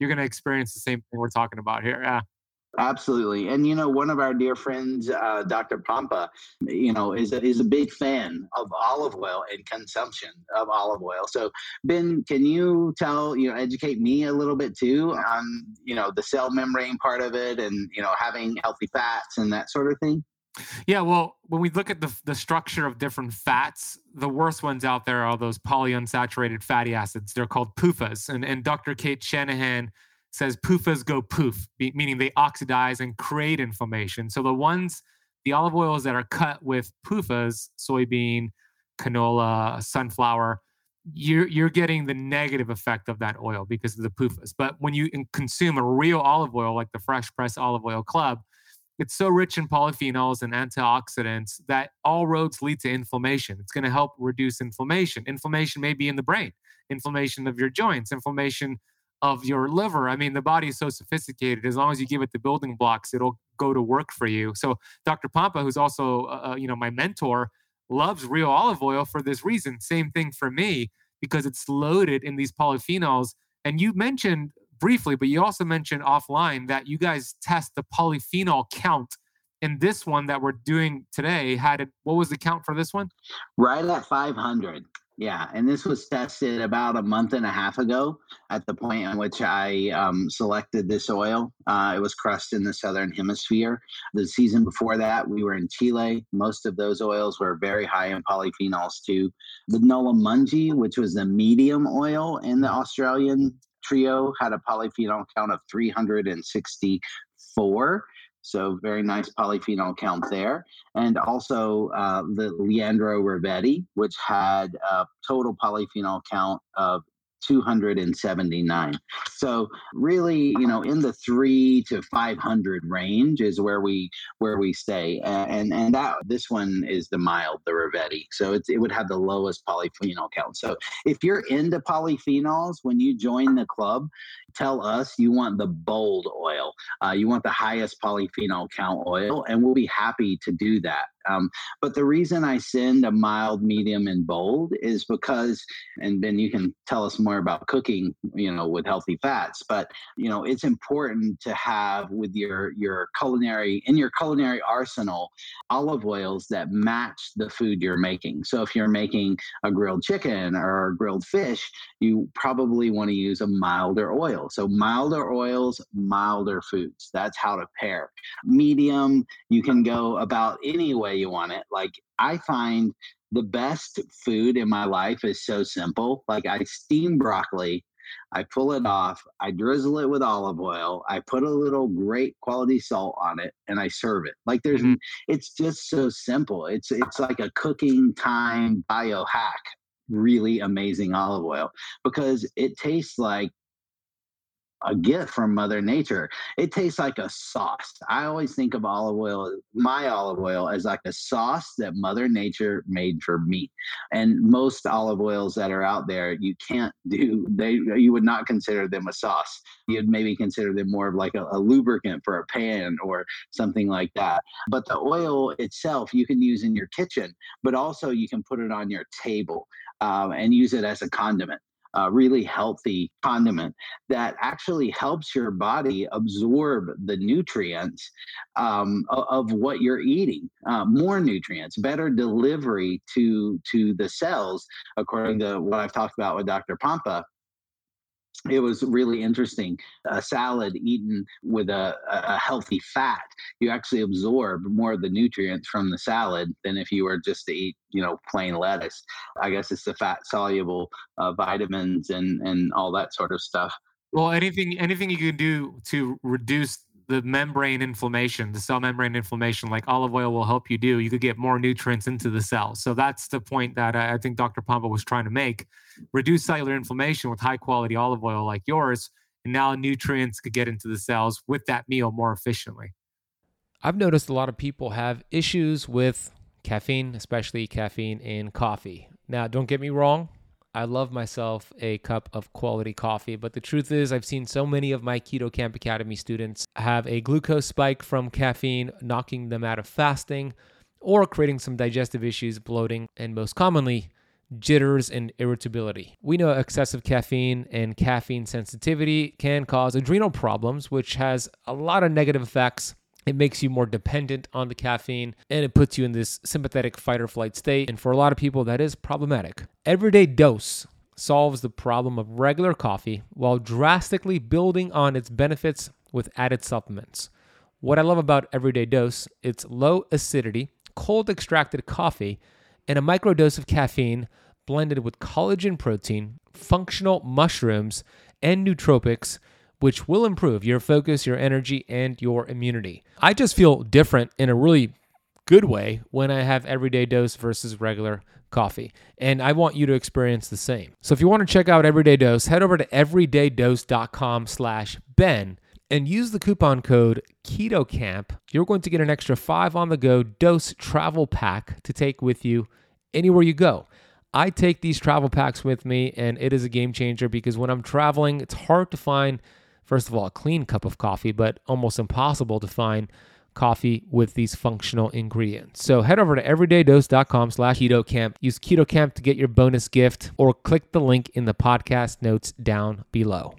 you're going to experience the same thing we're talking about here. Yeah. Absolutely. And, you know, one of our dear friends, uh, Doctor Pompa, you know, is a, is a big fan of olive oil and consumption of olive oil. So, Ben, can you tell, you know, educate me a little bit too on, you know, the cell membrane part of it and, you know, having healthy fats and that sort of thing? Yeah, well, when we look at the the structure of different fats, the worst ones out there are those polyunsaturated fatty acids. They're called P U F As. And, and Doctor Kate Shanahan says P U F As go poof, meaning they oxidize and create inflammation. So the ones, the olive oils that are cut with P U F As, soybean, canola, sunflower, you're, you're getting the negative effect of that oil because of the P U F As. But when you consume a real olive oil, like the Fresh Pressed Olive Oil Club, it's so rich in polyphenols and antioxidants that all roads lead to inflammation. It's going to help reduce inflammation. Inflammation may be in the brain, inflammation of your joints, inflammation of your liver. I mean, the body is so sophisticated. As long as you give it the building blocks, it'll go to work for you. So Doctor Pompa, who's also, uh, you know, my mentor, loves real olive oil for this reason. Same thing for me, because it's loaded in these polyphenols. And you mentioned briefly, but you also mentioned offline that you guys test the polyphenol count. And this one that we're doing today had, a, what was the count for this one? Right at five hundred. Yeah, and this was tested about a month and a half ago at the point in which I um, selected this oil. Uh, it was crushed in the Southern Hemisphere. The season before that, we were in Chile. Most of those oils were very high in polyphenols too. The Nolamungi, which was the medium oil in the Australian trio, had a polyphenol count of three hundred sixty-four. So very nice polyphenol count there. And also uh, the Leandro Ravetti, which had a total polyphenol count of two hundred seventy-nine. So really, you know, in the three to five hundred range is where we where we stay. And and that this one is the mild, the Ravetti. So it's, it would have the lowest polyphenol count. So if you're into polyphenols, when you join the club, tell us you want the bold oil. Uh, you want the highest polyphenol count oil, and we'll be happy to do that. Um, but the reason I send a mild, medium, and bold is because, and Ben, you can tell us more about cooking, you know, with healthy fats, but, you know, it's important to have with your, your culinary, in your culinary arsenal, olive oils that match the food you're making. So if you're making a grilled chicken or grilled fish, you probably want to use a milder oil. So milder oils, milder foods. That's how to pair. Medium, you can go about any way you want it. Like, I find the best food in my life is so simple. Like, I steam broccoli, I pull it off, I drizzle it with olive oil, I put a little great quality salt on it, and I serve it. Like, there's, mm-hmm. It's just so simple. It's it's like a cooking time biohack, really amazing olive oil, because it tastes like a gift from Mother Nature. It tastes like a sauce. I always think of olive oil, my olive oil, as like a sauce that Mother Nature made for me. And most olive oils that are out there, you can't do, they, you would not consider them a sauce. You'd maybe consider them more of like a, a lubricant for a pan or something like that. But the oil itself, you can use in your kitchen, but also you can put it on your table um, and use it as a condiment. A really healthy condiment that actually helps your body absorb the nutrients um, of what you're eating, uh, more nutrients, better delivery to to the cells, according to what I've talked about with Doctor Pompa. It was really interesting. A salad eaten with a, a healthy fat, you actually absorb more of the nutrients from the salad than if you were just to eat, you know, plain lettuce. I guess it's the fat-soluble uh, vitamins and, and all that sort of stuff. Well, anything anything you can do to reduce the membrane inflammation, the cell membrane inflammation, like olive oil will help you do. You could get more nutrients into the cells. So that's the point that I think Doctor Pompa was trying to make. Reduce cellular inflammation with high-quality olive oil like yours, and now nutrients could get into the cells with that meal more efficiently. I've noticed a lot of people have issues with caffeine, especially caffeine in coffee. Now, don't get me wrong. I love myself a cup of quality coffee, but the truth is I've seen so many of my Keto Kamp Academy students have a glucose spike from caffeine, knocking them out of fasting, or creating some digestive issues, bloating, and most commonly, jitters and irritability. We know excessive caffeine and caffeine sensitivity can cause adrenal problems, which has a lot of negative effects. It makes you more dependent on the caffeine, and it puts you in this sympathetic fight or flight state. And for a lot of people, that is problematic. Everyday Dose solves the problem of regular coffee while drastically building on its benefits with added supplements. What I love about Everyday Dose, it's low acidity, cold extracted coffee, and a microdose of caffeine blended with collagen protein, functional mushrooms, and nootropics, which will improve your focus, your energy, and your immunity. I just feel different in a really good way when I have Everyday Dose versus regular coffee, and I want you to experience the same. So if you want to check out Everyday Dose, head over to everydaydose.com slash Ben and use the coupon code KETOKAMP. You're going to get an extra five on the go dose travel pack to take with you anywhere you go. I take these travel packs with me, and it is a game changer because when I'm traveling, it's hard to find, first of all, a clean cup of coffee, but almost impossible to find coffee with these functional ingredients. So head over to everydaydose.com slash KetoKamp. Use KetoKamp to get your bonus gift or click the link in the podcast notes down below.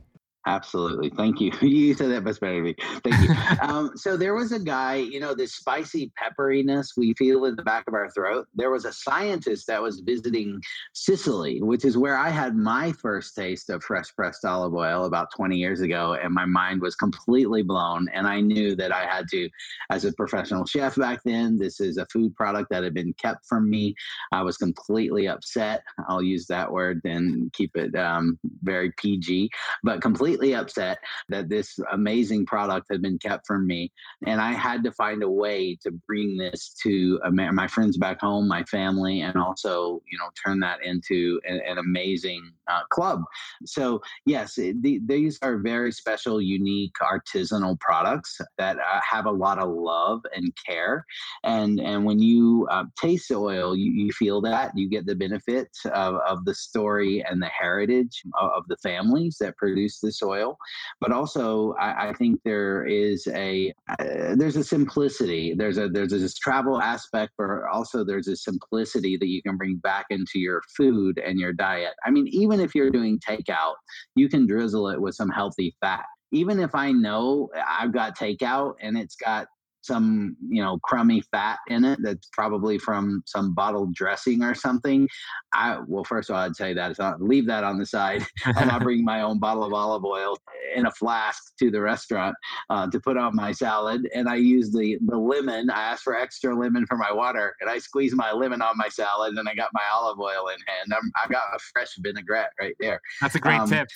Absolutely. Thank you. You said that much better than me. Thank you. um, so there was a guy, you know, this spicy pepperiness we feel in the back of our throat. There was a scientist that was visiting Sicily, which is where I had my first taste of fresh pressed olive oil about twenty years ago. And my mind was completely blown. And I knew that I had to, as a professional chef back then, this is a food product that had been kept from me. I was completely upset. I'll use that word and keep it um, very P G, but completely completely upset that this amazing product had been kept from me. And I had to find a way to bring this to my friends back home, my family, and also, you know, turn that into an, an amazing uh, club. So yes, it, the, these are very special, unique, artisanal products that uh, have a lot of love and care. And, and when you uh, taste the oil, you, you feel that, you get the benefits of, of the story and the heritage of, of the families that produce this oil. But also, I, I think there is a, uh, there's a simplicity. There's a, there's this travel aspect, but also there's a simplicity that you can bring back into your food and your diet. I mean, even if you're doing takeout, you can drizzle it with some healthy fat. Even if I know I've got takeout and it's got some, you know, crummy fat in it that's probably from some bottled dressing or something, I well, first of all, I'd say that it's not, leave that on the side. I'm not bringing my own bottle of olive oil in a flask to the restaurant uh, to put on my salad. And I use the the lemon. I asked for extra lemon for my water, and I squeeze my lemon on my salad, and I got my olive oil in hand. I'm, I got a fresh vinaigrette right there. That's a great um, tip.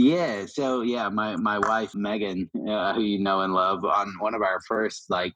Yeah. So yeah, my, my wife, Megan, uh, who you know and love, on one of our first like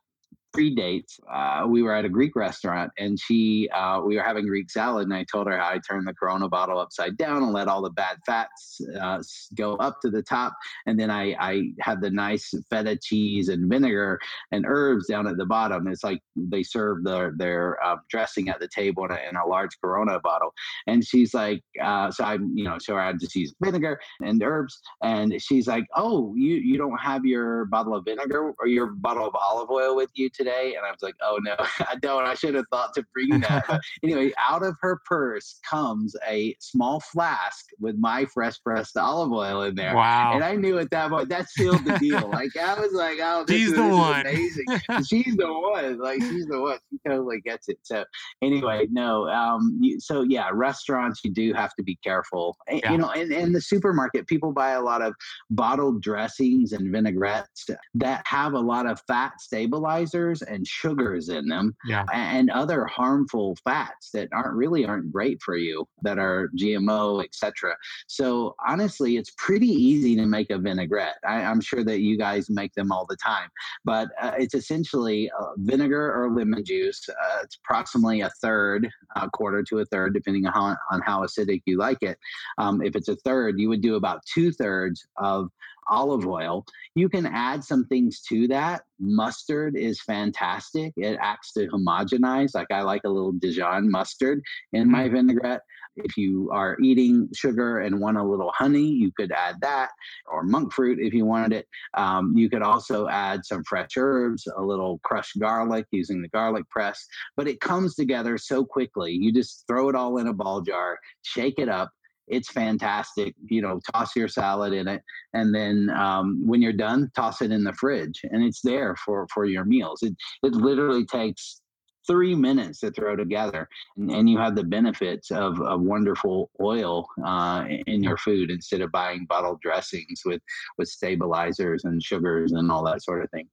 pre-dates, uh, we were at a Greek restaurant, and she, uh, we were having Greek salad, and I told her how I turned the Corona bottle upside down and let all the bad fats uh, go up to the top. And then I, I had the nice feta cheese and vinegar and herbs down at the bottom. It's like they serve their, their uh, dressing at the table in a, in a large Corona bottle. And she's like, uh, so I, you know, so I had just use vinegar and herbs. And she's like, oh, you, you don't have your bottle of vinegar or your bottle of olive oil with you today? And I was like, oh no, I don't. I should have thought to bring that. But anyway, out of her purse comes a small flask with my fresh pressed olive oil in there. Wow. And I knew at that point that sealed the deal. Like I was like, oh, this, she's is, the this one. Is amazing. She's the one. Like she's the one. She totally gets it. So anyway, no. Um. You, so yeah, restaurants, you do have to be careful. Yeah. You know, and and the supermarket, people buy a lot of bottled dressings and vinaigrettes that have a lot of fat stabilizers and sugars in them, yeah, and other harmful fats that aren't really aren't great for you, that are G M O, et cetera. So honestly, it's pretty easy to make a vinaigrette. I, I'm sure that you guys make them all the time, but uh, it's essentially uh, vinegar or lemon juice. Uh, it's approximately a third, a quarter to a third, depending on how, on how acidic you like it. Um, if it's a third, you would do about two thirds of olive oil. You can add some things to that. Mustard is fantastic. It acts to homogenize. Like I like a little Dijon mustard in my vinaigrette. If you are eating sugar and want a little honey, you could add that, or monk fruit if you wanted it. Um, you could also add some fresh herbs, a little crushed garlic using the garlic press. But it comes together so quickly. You just throw it all in a ball jar, shake it up. It's fantastic. You know, toss your salad in it. And then um, when you're done, toss it in the fridge, and it's there for, for your meals. It it literally takes three minutes to throw together, and, and you have the benefits of a wonderful oil uh, in your food instead of buying bottled dressings with, with stabilizers and sugars and all that sort of thing.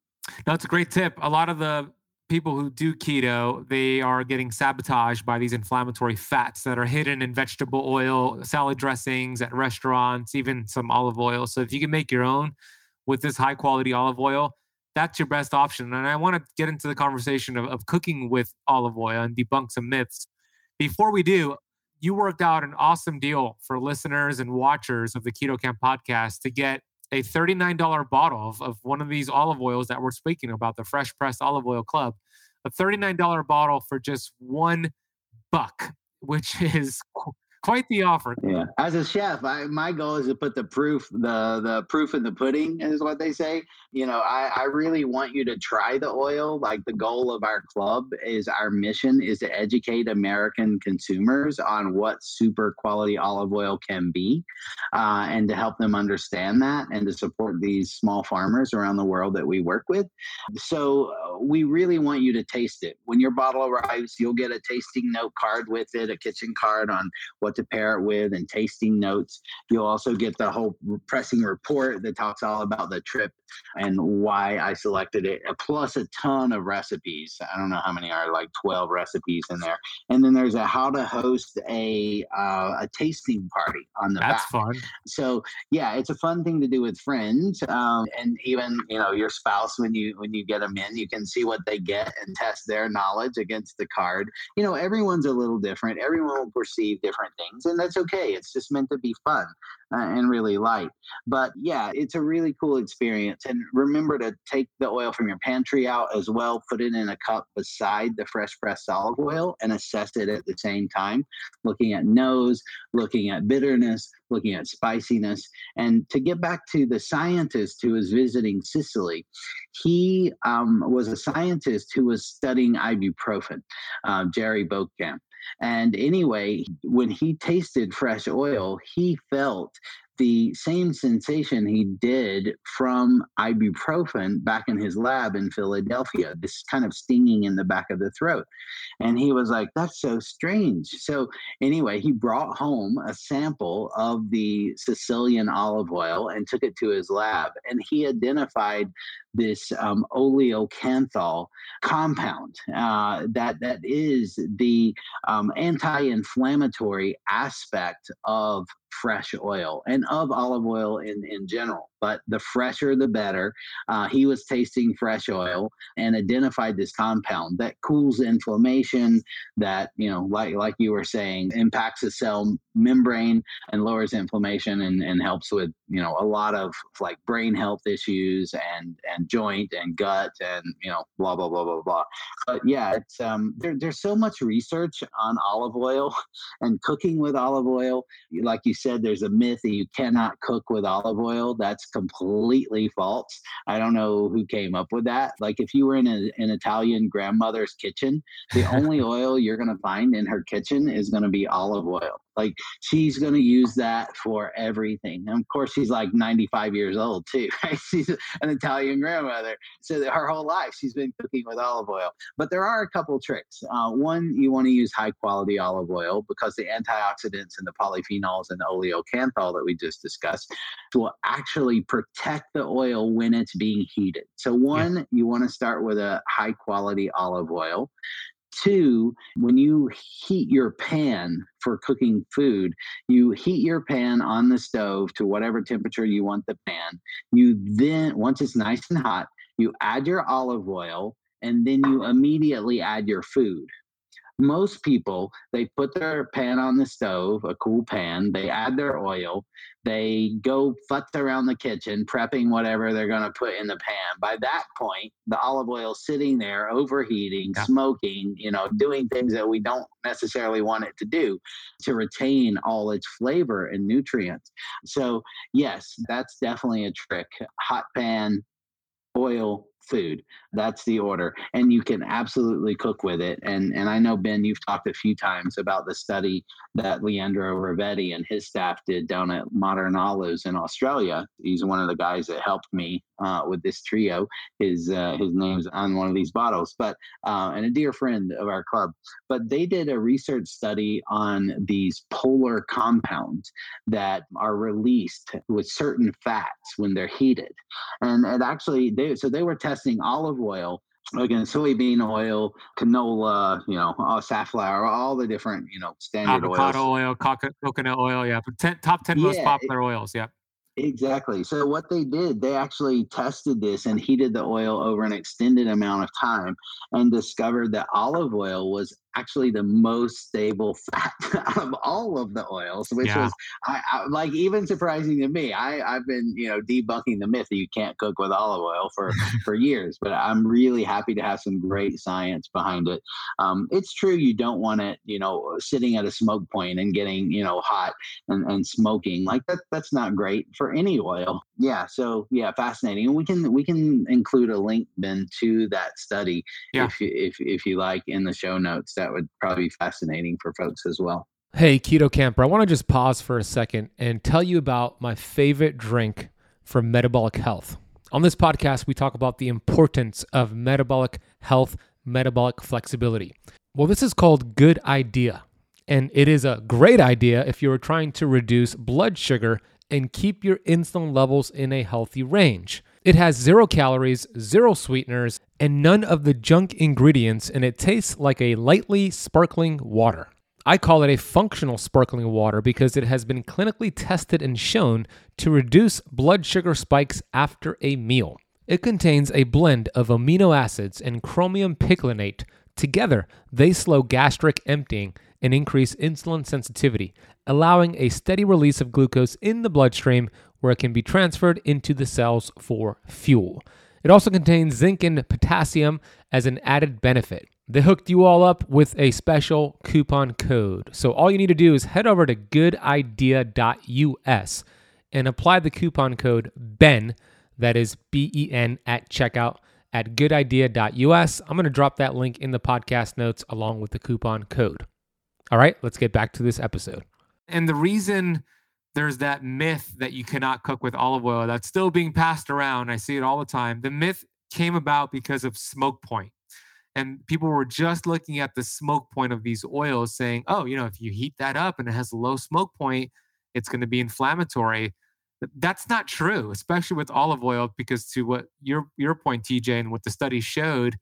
That's a great tip. A lot of the people who do keto, they are getting sabotaged by these inflammatory fats that are hidden in vegetable oil, salad dressings at restaurants, even some olive oil. So if you can make your own with this high quality olive oil, that's your best option. And I want to get into the conversation of, of cooking with olive oil and debunk some myths. Before we do, you worked out an awesome deal for listeners and watchers of the Keto Kamp podcast to get a thirty-nine dollars bottle of, of one of these olive oils that we're speaking about, the Fresh Pressed Olive Oil Club, a thirty-nine dollars bottle for just one buck, which is quite the offer. Yeah. As a chef, I, my goal is to put the proof, the the proof in the pudding is what they say. You know, I, I really want you to try the oil. Like the goal of our club is, our mission is to educate American consumers on what super quality olive oil can be, uh, and to help them understand that, and to support these small farmers around the world that we work with. So we really want you to taste it. When your bottle arrives, you'll get a tasting note card with it, a kitchen card on what to pair it with and tasting notes. You'll also get the whole pressing report that talks all about the trip and why I selected it, plus a ton of recipes. I don't know how many are, like twelve recipes in there. And then there's a how to host a uh, a tasting party on the That's back. Fun. So yeah, it's a fun thing to do with friends, um, and even you know your spouse when you when you get them in, you can see what they get and test their knowledge against the card. You know, everyone's a little different. Everyone will perceive different things, and that's okay. It's just meant to be fun uh, and really light. But yeah, it's a really cool experience. And remember to take the oil from your pantry out as well, put it in a cup beside the fresh pressed olive oil and assess it at the same time, looking at nose, looking at bitterness, looking at spiciness. And to get back to the scientist who was visiting Sicily, he um, was a scientist who was studying ibuprofen, uh, Jerry Bokamp. And anyway, when he tasted fresh oil, he felt the same sensation he did from ibuprofen back in his lab in Philadelphia, this kind of stinging in the back of the throat. And he was like, that's so strange. So anyway, he brought home a sample of the Sicilian olive oil and took it to his lab. And he identified this um, oleocanthal compound uh, that, that is the um, anti-inflammatory aspect of fresh oil and of olive oil in, in general, but the fresher, the better. Uh, he was tasting fresh oil and identified this compound that cools inflammation that, you know, like, like you were saying, impacts the cell membrane and lowers inflammation and, and helps with, you know, a lot of like brain health issues and, and joint and gut and, you know, blah, blah, blah, blah, blah. But yeah, it's, um, there, there's so much research on olive oil and cooking with olive oil. Like you said, there's a myth that you cannot cook with olive oil. That's completely false. I don't know who came up with that. Like if you were in a, an Italian grandmother's kitchen, the only oil you're going to find in her kitchen is going to be olive oil. Like she's going to use that for everything. And of course, she's like ninety-five years old too, right? She's an Italian grandmother. So that her whole life, she's been cooking with olive oil. But there are a couple tricks. Uh, one, you want to use high quality olive oil because the antioxidants and the polyphenols and the oleocanthal that we just discussed will actually protect the oil when it's being heated. So one, yeah. you want to start with a high quality olive oil. Two, when you heat your pan for cooking food, you heat your pan on the stove to whatever temperature you want the pan. You then, once it's nice and hot, you add your olive oil and then you immediately add your food. Most people, they put their pan on the stove, a cool pan, they add their oil, they go futz around the kitchen prepping whatever they're going to put in the pan. By that point, the olive oil is sitting there overheating, yeah. smoking, you know, doing things that we don't necessarily want it to do to retain all its flavor and nutrients. So yes, that's definitely a trick. Hot pan, oil, food. That's the order. And you can absolutely cook with it. And and I know, Ben, you've talked a few times about the study that Leandro Ravetti and his staff did down at Modern Olives in Australia. He's one of the guys that helped me uh, with this trio. His uh, his name's on one of these bottles, but uh, and a dear friend of our club. But they did a research study on these polar compounds that are released with certain fats when they're heated. And it actually, they so they were testing Testing olive oil against soybean oil, canola, you know, all safflower, all the different, you know, standard oils. Avocado oil, coca- coconut oil, yeah. Ten, top ten yeah, most popular it, oils, yeah. Exactly. So what they did, they actually tested this and heated the oil over an extended amount of time and discovered that olive oil was actually the most stable fat out of all of the oils, which yeah. was I, I, like even surprising to me. I, I've been, you know, debunking the myth that you can't cook with olive oil for, for years, but I'm really happy to have some great science behind it. Um, it's true. You don't want it, you know, sitting at a smoke point and getting, you know, hot and, and smoking like that. That's not great for any oil. Yeah. So yeah, fascinating. And we can, we can include a link, Ben, to that study yeah. if you, if, if you like in the show notes. That would probably be fascinating for folks as well. Hey, Keto Camper, I want to just pause for a second and tell you about my favorite drink for metabolic health. On this podcast, we talk about the importance of metabolic health, metabolic flexibility. Well, this is called Good Idea, and it is a great idea if you're trying to reduce blood sugar and keep your insulin levels in a healthy range. It has zero calories, zero sweeteners, and none of the junk ingredients, and it tastes like a lightly sparkling water. I call it a functional sparkling water because it has been clinically tested and shown to reduce blood sugar spikes after a meal. It contains a blend of amino acids and chromium picolinate. Together, they slow gastric emptying and increase insulin sensitivity, allowing a steady release of glucose in the bloodstream where it can be transferred into the cells for fuel. It also contains zinc and potassium as an added benefit. They hooked you all up with a special coupon code. So all you need to do is head over to good idea dot u s and apply the coupon code BEN, that is B E N, at checkout at good idea dot u s. I'm going to drop that link in the podcast notes along with the coupon code. All right, let's get back to this episode. And the reason there's that myth that you cannot cook with olive oil that's still being passed around, I see it all the time. The myth came about because of smoke point. And people were just looking at the smoke point of these oils saying, oh, you know, if you heat that up and it has a low smoke point, it's going to be inflammatory. That's not true, especially with olive oil, because to what your your point, T J, and what the study showed,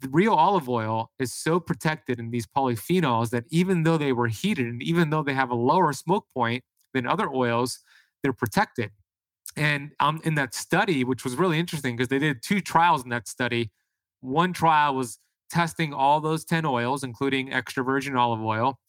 the real olive oil is so protected in these polyphenols that even though they were heated and even though they have a lower smoke point than other oils, they're protected. And um, in that study, which was really interesting because they did two trials in that study. One trial was testing all those ten oils, including extra virgin olive oil,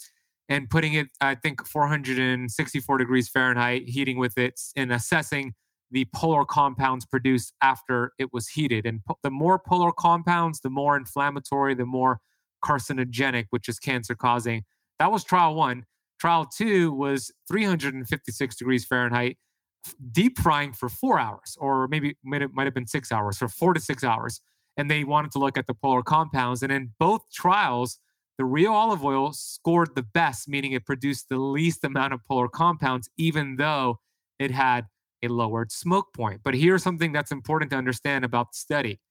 and putting it, I think, four hundred sixty-four degrees Fahrenheit, heating with it and assessing the polar compounds produced after it was heated. And po- the more polar compounds, the more inflammatory, the more carcinogenic, which is cancer-causing. That was trial one. Trial two was three hundred fifty-six degrees Fahrenheit, deep frying for four hours, or maybe it might have been six hours, for four to six hours. And they wanted to look at the polar compounds. And in both trials, the real olive oil scored the best, meaning it produced the least amount of polar compounds, even though it had a lowered smoke point. But here's something that's important to understand about the study.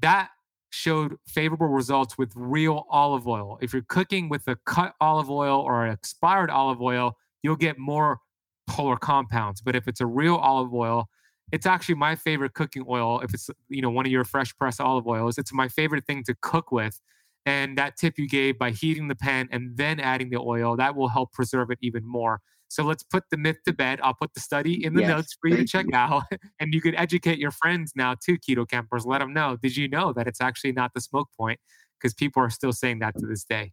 That showed favorable results with real olive oil. If you're cooking with a cut olive oil or an expired olive oil, you'll get more polar compounds. But if it's a real olive oil, it's actually my favorite cooking oil. If it's, you know, one of your fresh pressed olive oils, it's my favorite thing to cook with. And that tip you gave by heating the pan and then adding the oil, that will help preserve it even more. So let's put the myth to bed. I'll put the study in the yes, notes for you to check you. out. And you can educate your friends now too, keto campers. Let them know, did you know that it's actually not the smoke point? Because people are still saying that to this day.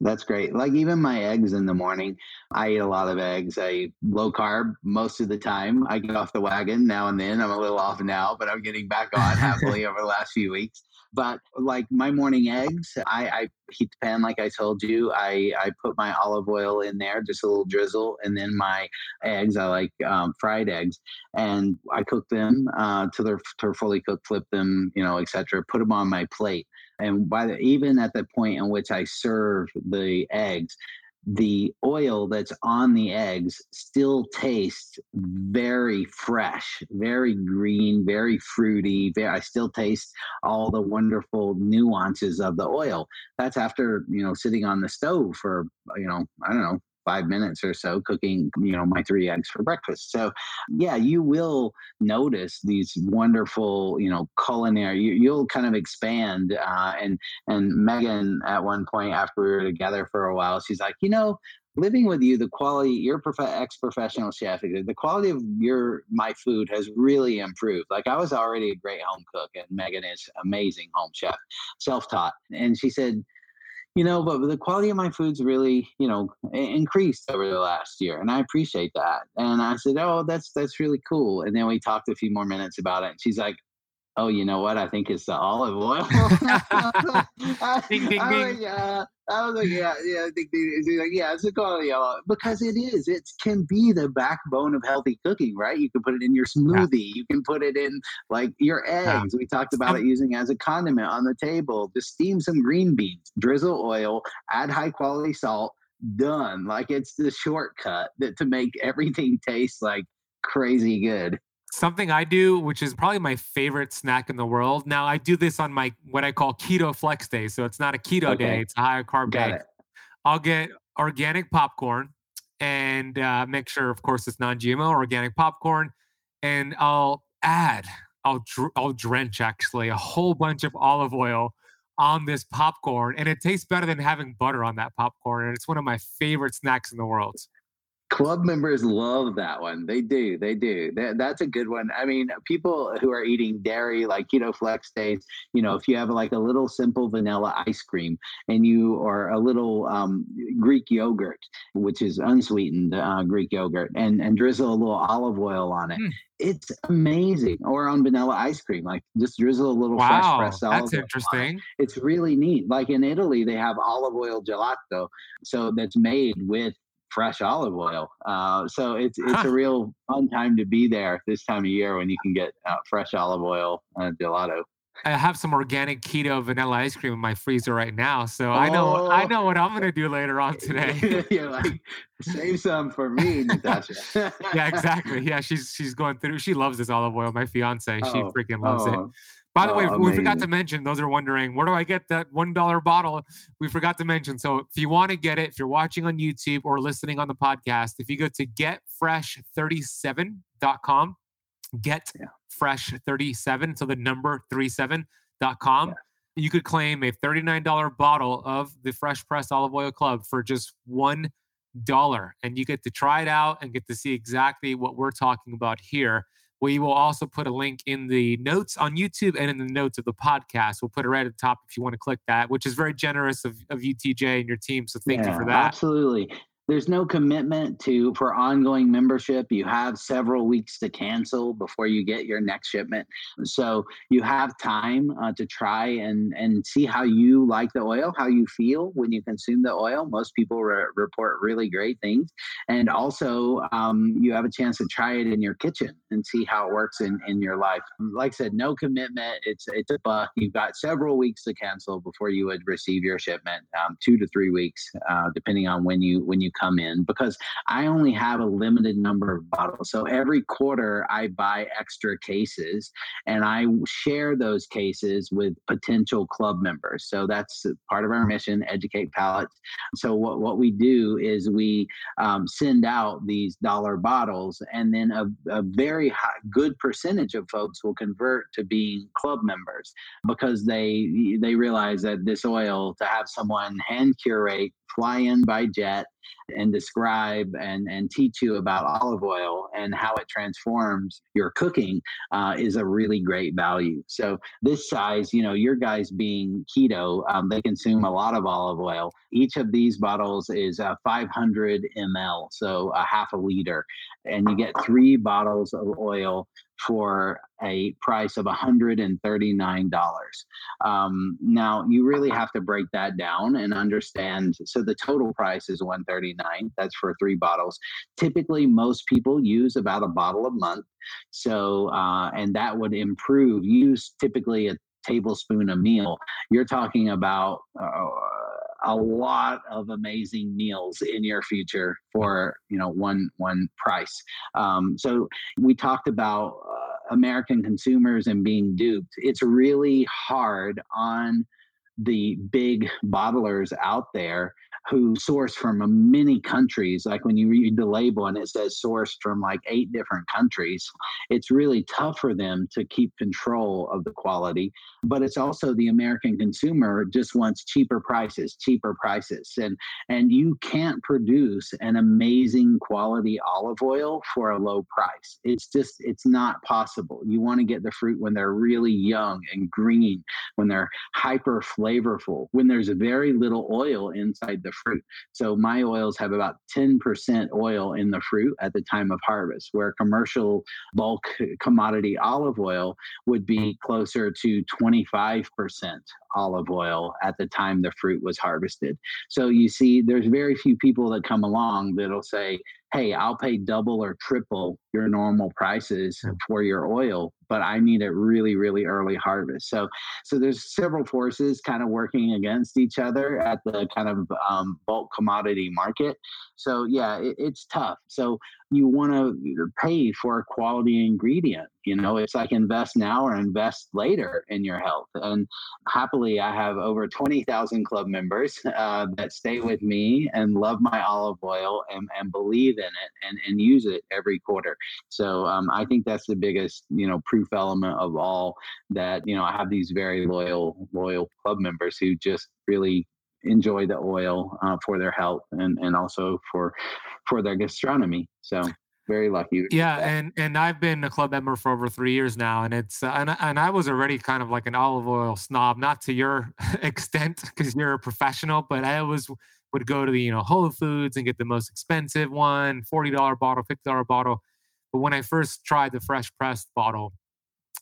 That's great. Like even my eggs in the morning, I eat a lot of eggs. I eat low carb most of the time. I get off the wagon now and then. I'm a little off now, but I'm getting back on happily over the last few weeks. But like my morning eggs, I, I heat the pan like I told you. I, I put my olive oil in there, just a little drizzle. And then my eggs, I like um, fried eggs. And I cook them uh, till they're, till they're fully cooked, flip them, you know, et cetera, put them on my plate. And by the, even at the point in which I serve the eggs, the oil that's on the eggs still tastes very fresh, very green, very fruity. Very, I still taste all the wonderful nuances of the oil. That's after, you know, sitting on the stove for, you know, I don't know, five minutes or so cooking, you know, my three eggs for breakfast. So yeah, you will notice these wonderful, you know, culinary, you, you'll kind of expand. Uh, and, and Megan at one point after we were together for a while, she's like, you know, living with you, the quality, your prof- ex-professional chef, the quality of your my food has really improved. Like I was already a great home cook and Megan is amazing home chef, self-taught. And she said, you know, but the quality of my food's really, you know, increased over the last year. And I appreciate that. And I said, oh, that's that's really cool. And then we talked a few more minutes about it. And she's like, oh, you know what? I think it's the olive oil. Ding, ding, ding. I was like, yeah, I was like, yeah, yeah. Ding, ding. She's like, yeah, it's the quality of olive oil. Because it is. It can be the backbone of healthy cooking, right? You can put it in your smoothie. Yeah. You can put it in, like, your eggs. Yeah. We talked about it using as a condiment on the table. Just steam some green beans, drizzle oil, add high-quality salt, done. Like, it's the shortcut that to make everything taste, like, crazy good. Something I do, which is probably my favorite snack in the world. Now, I do this on my what I call Keto Flex Day. So it's not a keto okay. day. It's a higher carb Got day. It. I'll get organic popcorn, and uh, make sure, of course, it's non-G M O organic popcorn. And I'll add, I'll dr- I'll drench actually a whole bunch of olive oil on this popcorn, and it tastes better than having butter on that popcorn. And it's one of my favorite snacks in the world. Club members love that one. They do. They do. That, that's a good one. I mean, people who are eating dairy, like Keto Flex days, you know, if you have like a little simple vanilla ice cream and you, or a little um, Greek yogurt, which is unsweetened uh, Greek yogurt, and, and drizzle a little olive oil on it. Mm. It's amazing. Or on vanilla ice cream, like just drizzle a little wow, fresh pressed olive oil. That's interesting. It. It's really neat. Like in Italy, they have olive oil gelato. So that's made with fresh olive oil. Uh, so it's it's huh. a real fun time to be there this time of year when you can get uh, fresh olive oil uh, gelato. I have some organic keto vanilla ice cream in my freezer right now, so oh. I know I know what I'm going to do later on today. You're like, save some for me, Natasha. Yeah, exactly. Yeah, she's she's going through. She loves this olive oil. My fiance, oh. she freaking loves oh. it. By the oh, way, amazing. We forgot to mention, those are wondering, where do I get that one dollar bottle? We forgot to mention. So if you want to get it, if you're watching on YouTube or listening on the podcast, if you go to get fresh thirty-seven dot com, get fresh thirty-seven, so the number thirty-seven dot com, yeah. you could claim a thirty-nine dollars bottle of the Fresh Pressed Olive Oil Club for just one dollar. And you get to try it out and get to see exactly what we're talking about here. We will also put a link in the notes on YouTube and in the notes of the podcast. We'll put it right at the top if you want to click that, which is very generous of, of you, T J, and your team. So thank yeah, you for that. Absolutely. There's no commitment to for ongoing membership. You have several weeks to cancel before you get your next shipment. So you have time uh, to try and, and see how you like the oil, how you feel when you consume the oil. Most people re- report really great things. And also um, you have a chance to try it in your kitchen and see how it works in, in your life. Like I said, no commitment. It's, it's a buck. You've got several weeks to cancel before you would receive your shipment, um, two to three weeks, uh, depending on when you when you come in, because I only have a limited number of bottles. So every quarter I buy extra cases and I share those cases with potential club members. So that's part of our mission, educate palates. So what, what we do is we um, send out these dollar bottles, and then a, a very high, good percentage of folks will convert to being club members because they, they realize that this oil, to have someone hand curate, fly in by jet, and describe and, and teach you about olive oil and how it transforms your cooking uh, is a really great value. So this size, you know, your guys being keto, um, they consume a lot of olive oil. Each of these bottles is uh, five hundred milliliters, so a half a liter. And you get three bottles of oil for a price of one hundred thirty-nine dollars. Um, now, you really have to break that down and understand. So the total price is one hundred thirty-nine dollars. That's for three bottles. Typically, most people use about a bottle a month. So, uh, and that would improve. Use typically a tablespoon a meal. You're talking about uh, a lot of amazing meals in your future for, you know, one one price. Um, so we talked about uh, American consumers and being duped. It's really hard on the big bottlers out there who source from many countries. Like when you read the label and it says sourced from like eight different countries, it's really tough for them to keep control of the quality. But it's also the American consumer just wants cheaper prices, cheaper prices. And, and you can't produce an amazing quality olive oil for a low price. It's just, it's not possible. You want to get the fruit when they're really young and green, when they're hyper flavorful, when there's very little oil inside the fruit. So my oils have about ten percent oil in the fruit at the time of harvest, where commercial bulk commodity olive oil would be closer to twenty-five percent olive oil at the time the fruit was harvested. So you see, there's very few people that come along that'll say, hey, I'll pay double or triple your normal prices for your oil, but I need a really, really early harvest. So so there's several forces kind of working against each other at the kind of um, bulk commodity market. So yeah, it, it's tough. So you want to pay for a quality ingredient. You know, it's like invest now or invest later in your health. And happily, I have over twenty thousand club members uh, that stay with me and love my olive oil and, and believe in it and, and use it every quarter. So um, I think that's the biggest, you know, proof element of all that, you know, I have these very loyal, loyal club members who just really enjoy the oil uh, for their health and, and also for for their gastronomy. So very lucky. Yeah, and and I've been a club member for over three years now, and it's uh, and and I was already kind of like an olive oil snob, not to your extent because you're a professional, but I always would go to the you know Whole Foods and get the most expensive one, forty dollars bottle, fifty dollars bottle. But when I first tried the fresh pressed bottle,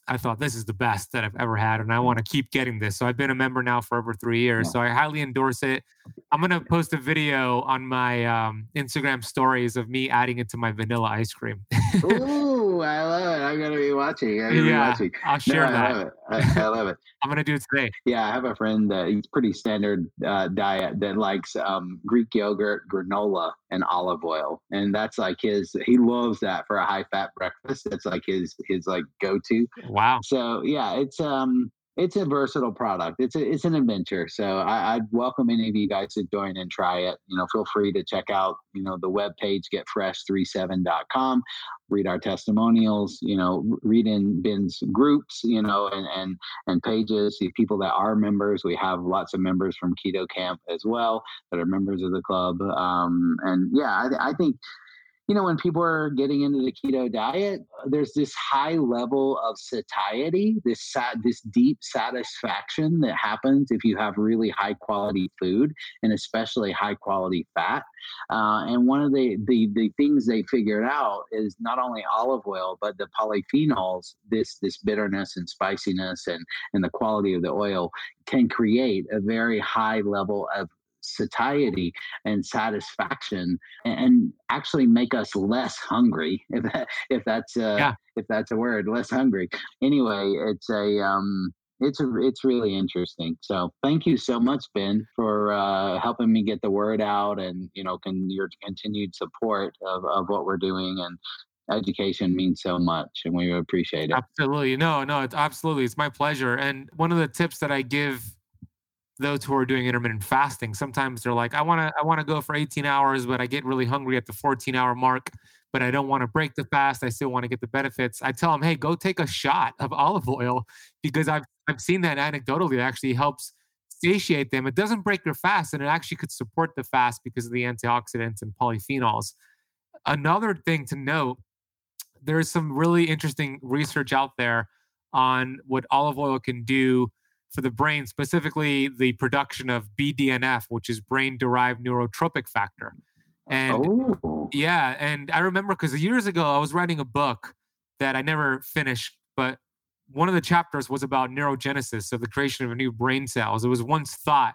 I thought this is the best that I've ever had, and I want to keep getting this. So I've been a member now for over three years. Yeah. So I highly endorse it. I'm going to post a video on my um, Instagram stories of me adding it to my vanilla ice cream. Ooh, I love it. I'm going to be watching. I'm going to yeah, be watching. I'll share no, that. I love it. I, I love it. I'm going to do it today. Yeah, I have a friend that he's pretty standard uh, diet that likes um, Greek yogurt, granola, and olive oil. And that's like his, he loves that for a high fat breakfast. That's like his, his like go-to. Wow. So yeah, it's um it's a versatile product. It's a, it's an adventure. So I, I'd welcome any of you guys to join and try it. You know, feel free to check out, you know, the webpage, get fresh thirty-seven dot com, read our testimonials, you know, read in Ben's groups, you know, and, and, and pages, see people that are members. We have lots of members from Keto Kamp as well that are members of the club. Um, and yeah, I, I think, you know, when people are getting into the keto diet, there's this high level of satiety, this this deep satisfaction that happens if you have really high quality food and especially high quality fat. Uh, and one of the, the the things they figured out is not only olive oil, but the polyphenols, this this bitterness and spiciness and, and the quality of the oil can create a very high level of satiety and satisfaction, and actually make us less hungry. If that, if that's uh, yeah. if that's a word, less hungry. Anyway, it's a um, it's a, it's really interesting. So thank you so much, Ben, for uh, helping me get the word out, and you know, can your continued support of, of what we're doing and education means so much, and we appreciate it. Absolutely, no, no, it's absolutely, it's my pleasure. And one of the tips that I give those who are doing intermittent fasting, sometimes they're like, I want to, I want to go for eighteen hours, but I get really hungry at the fourteen hour mark, but I don't want to break the fast. I still want to get the benefits. I tell them, hey, go take a shot of olive oil, because I've, I've seen that anecdotally. It actually helps satiate them. It doesn't break your fast, and it actually could support the fast because of the antioxidants and polyphenols. Another thing to note, there's some really interesting research out there on what olive oil can do for the brain, specifically the production of B D N F, which is brain-derived neurotropic factor. And oh. yeah, and I remember because years ago, I was writing a book that I never finished, but one of the chapters was about neurogenesis, so the creation of new brain cells. It was once thought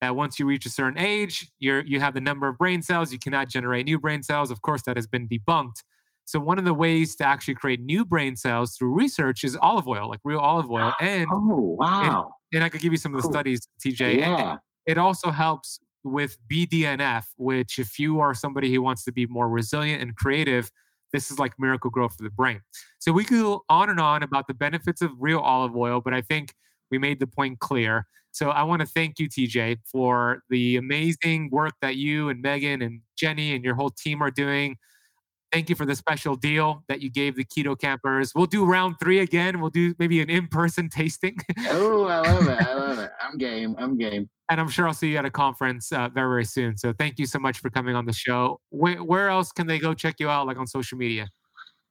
that once you reach a certain age, you're, you have the number of brain cells, you cannot generate new brain cells. Of course, that has been debunked. So one of the ways to actually create new brain cells through research is olive oil, like real olive oil. And oh, wow. And, and I could give you some of the studies, T J. Yeah. And it also helps with B D N F, which if you are somebody who wants to be more resilient and creative, this is like miracle growth for the brain. So we could go on and on about the benefits of real olive oil, but I think we made the point clear. So I want to thank you, T J, for the amazing work that you and Megan and Jenny and your whole team are doing. Thank you for the special deal that you gave the Keto Campers. We'll do round three again. We'll do maybe an in-person tasting. Oh, I love it. I love it. I'm game. I'm game. And I'm sure I'll see you at a conference uh, very, very soon. So thank you so much for coming on the show. Where, where else can they go check you out, like on social media?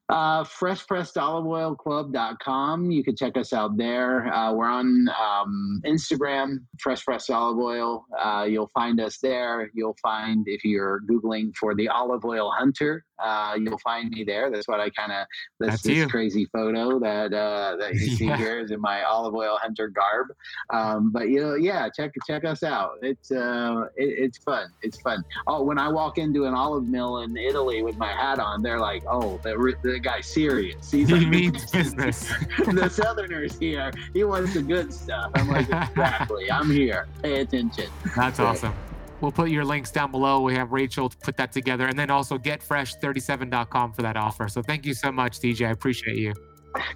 Uh, fresh pressed olive oil club dot com. You can check us out there. Uh, we're on um, Instagram, Fresh Pressed Olive Oil. Uh, you'll find us there. You'll find, if you're Googling for the Olive Oil Hunter, uh, you'll find me there. That's what I kind of, that's, that's this you. Crazy photo that, uh, that you see yeah. here is in my Olive Oil Hunter garb. Um, but you know, yeah, check, check us out. It's, uh, it, it's fun. It's fun. Oh, when I walk into an olive mill in Italy with my hat on, they're like, oh, they're, they're the guy's serious. He's he like, means business. The Southerners here. He wants the good stuff. I'm like, exactly. I'm here. Pay attention. That's awesome. We'll put your links down below. We have Rachel to put that together, and then also get fresh thirty-seven dot com for that offer. So thank you so much, T J. I appreciate you.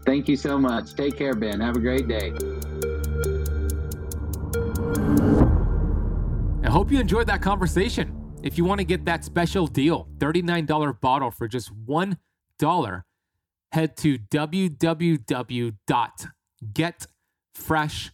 Thank you so much. Take care, Ben. Have a great day. I hope you enjoyed that conversation. If you want to get that special deal, thirty-nine dollars bottle for just one dollar, head to w w w dot get fresh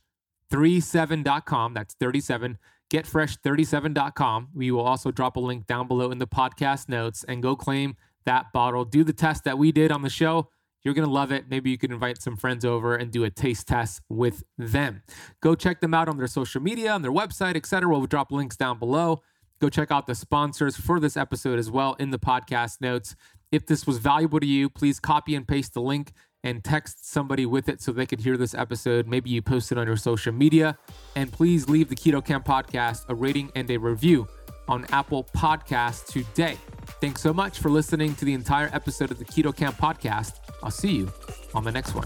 thirty-seven dot com. That's thirty-seven. get fresh thirty-seven dot com. We will also drop a link down below in the podcast notes, and go claim that bottle. Do the test that we did on the show. You're going to love it. Maybe you can invite some friends over and do a taste test with them. Go check them out on their social media, on their website, et cetera. We'll drop links down below. Go check out the sponsors for this episode as well in the podcast notes. If this was valuable to you, please copy and paste the link and text somebody with it so they could hear this episode. Maybe you post it on your social media. And please leave the Keto Kamp Podcast a rating and a review on Apple Podcasts today. Thanks so much for listening to the entire episode of the Keto Kamp Podcast. I'll see you on the next one.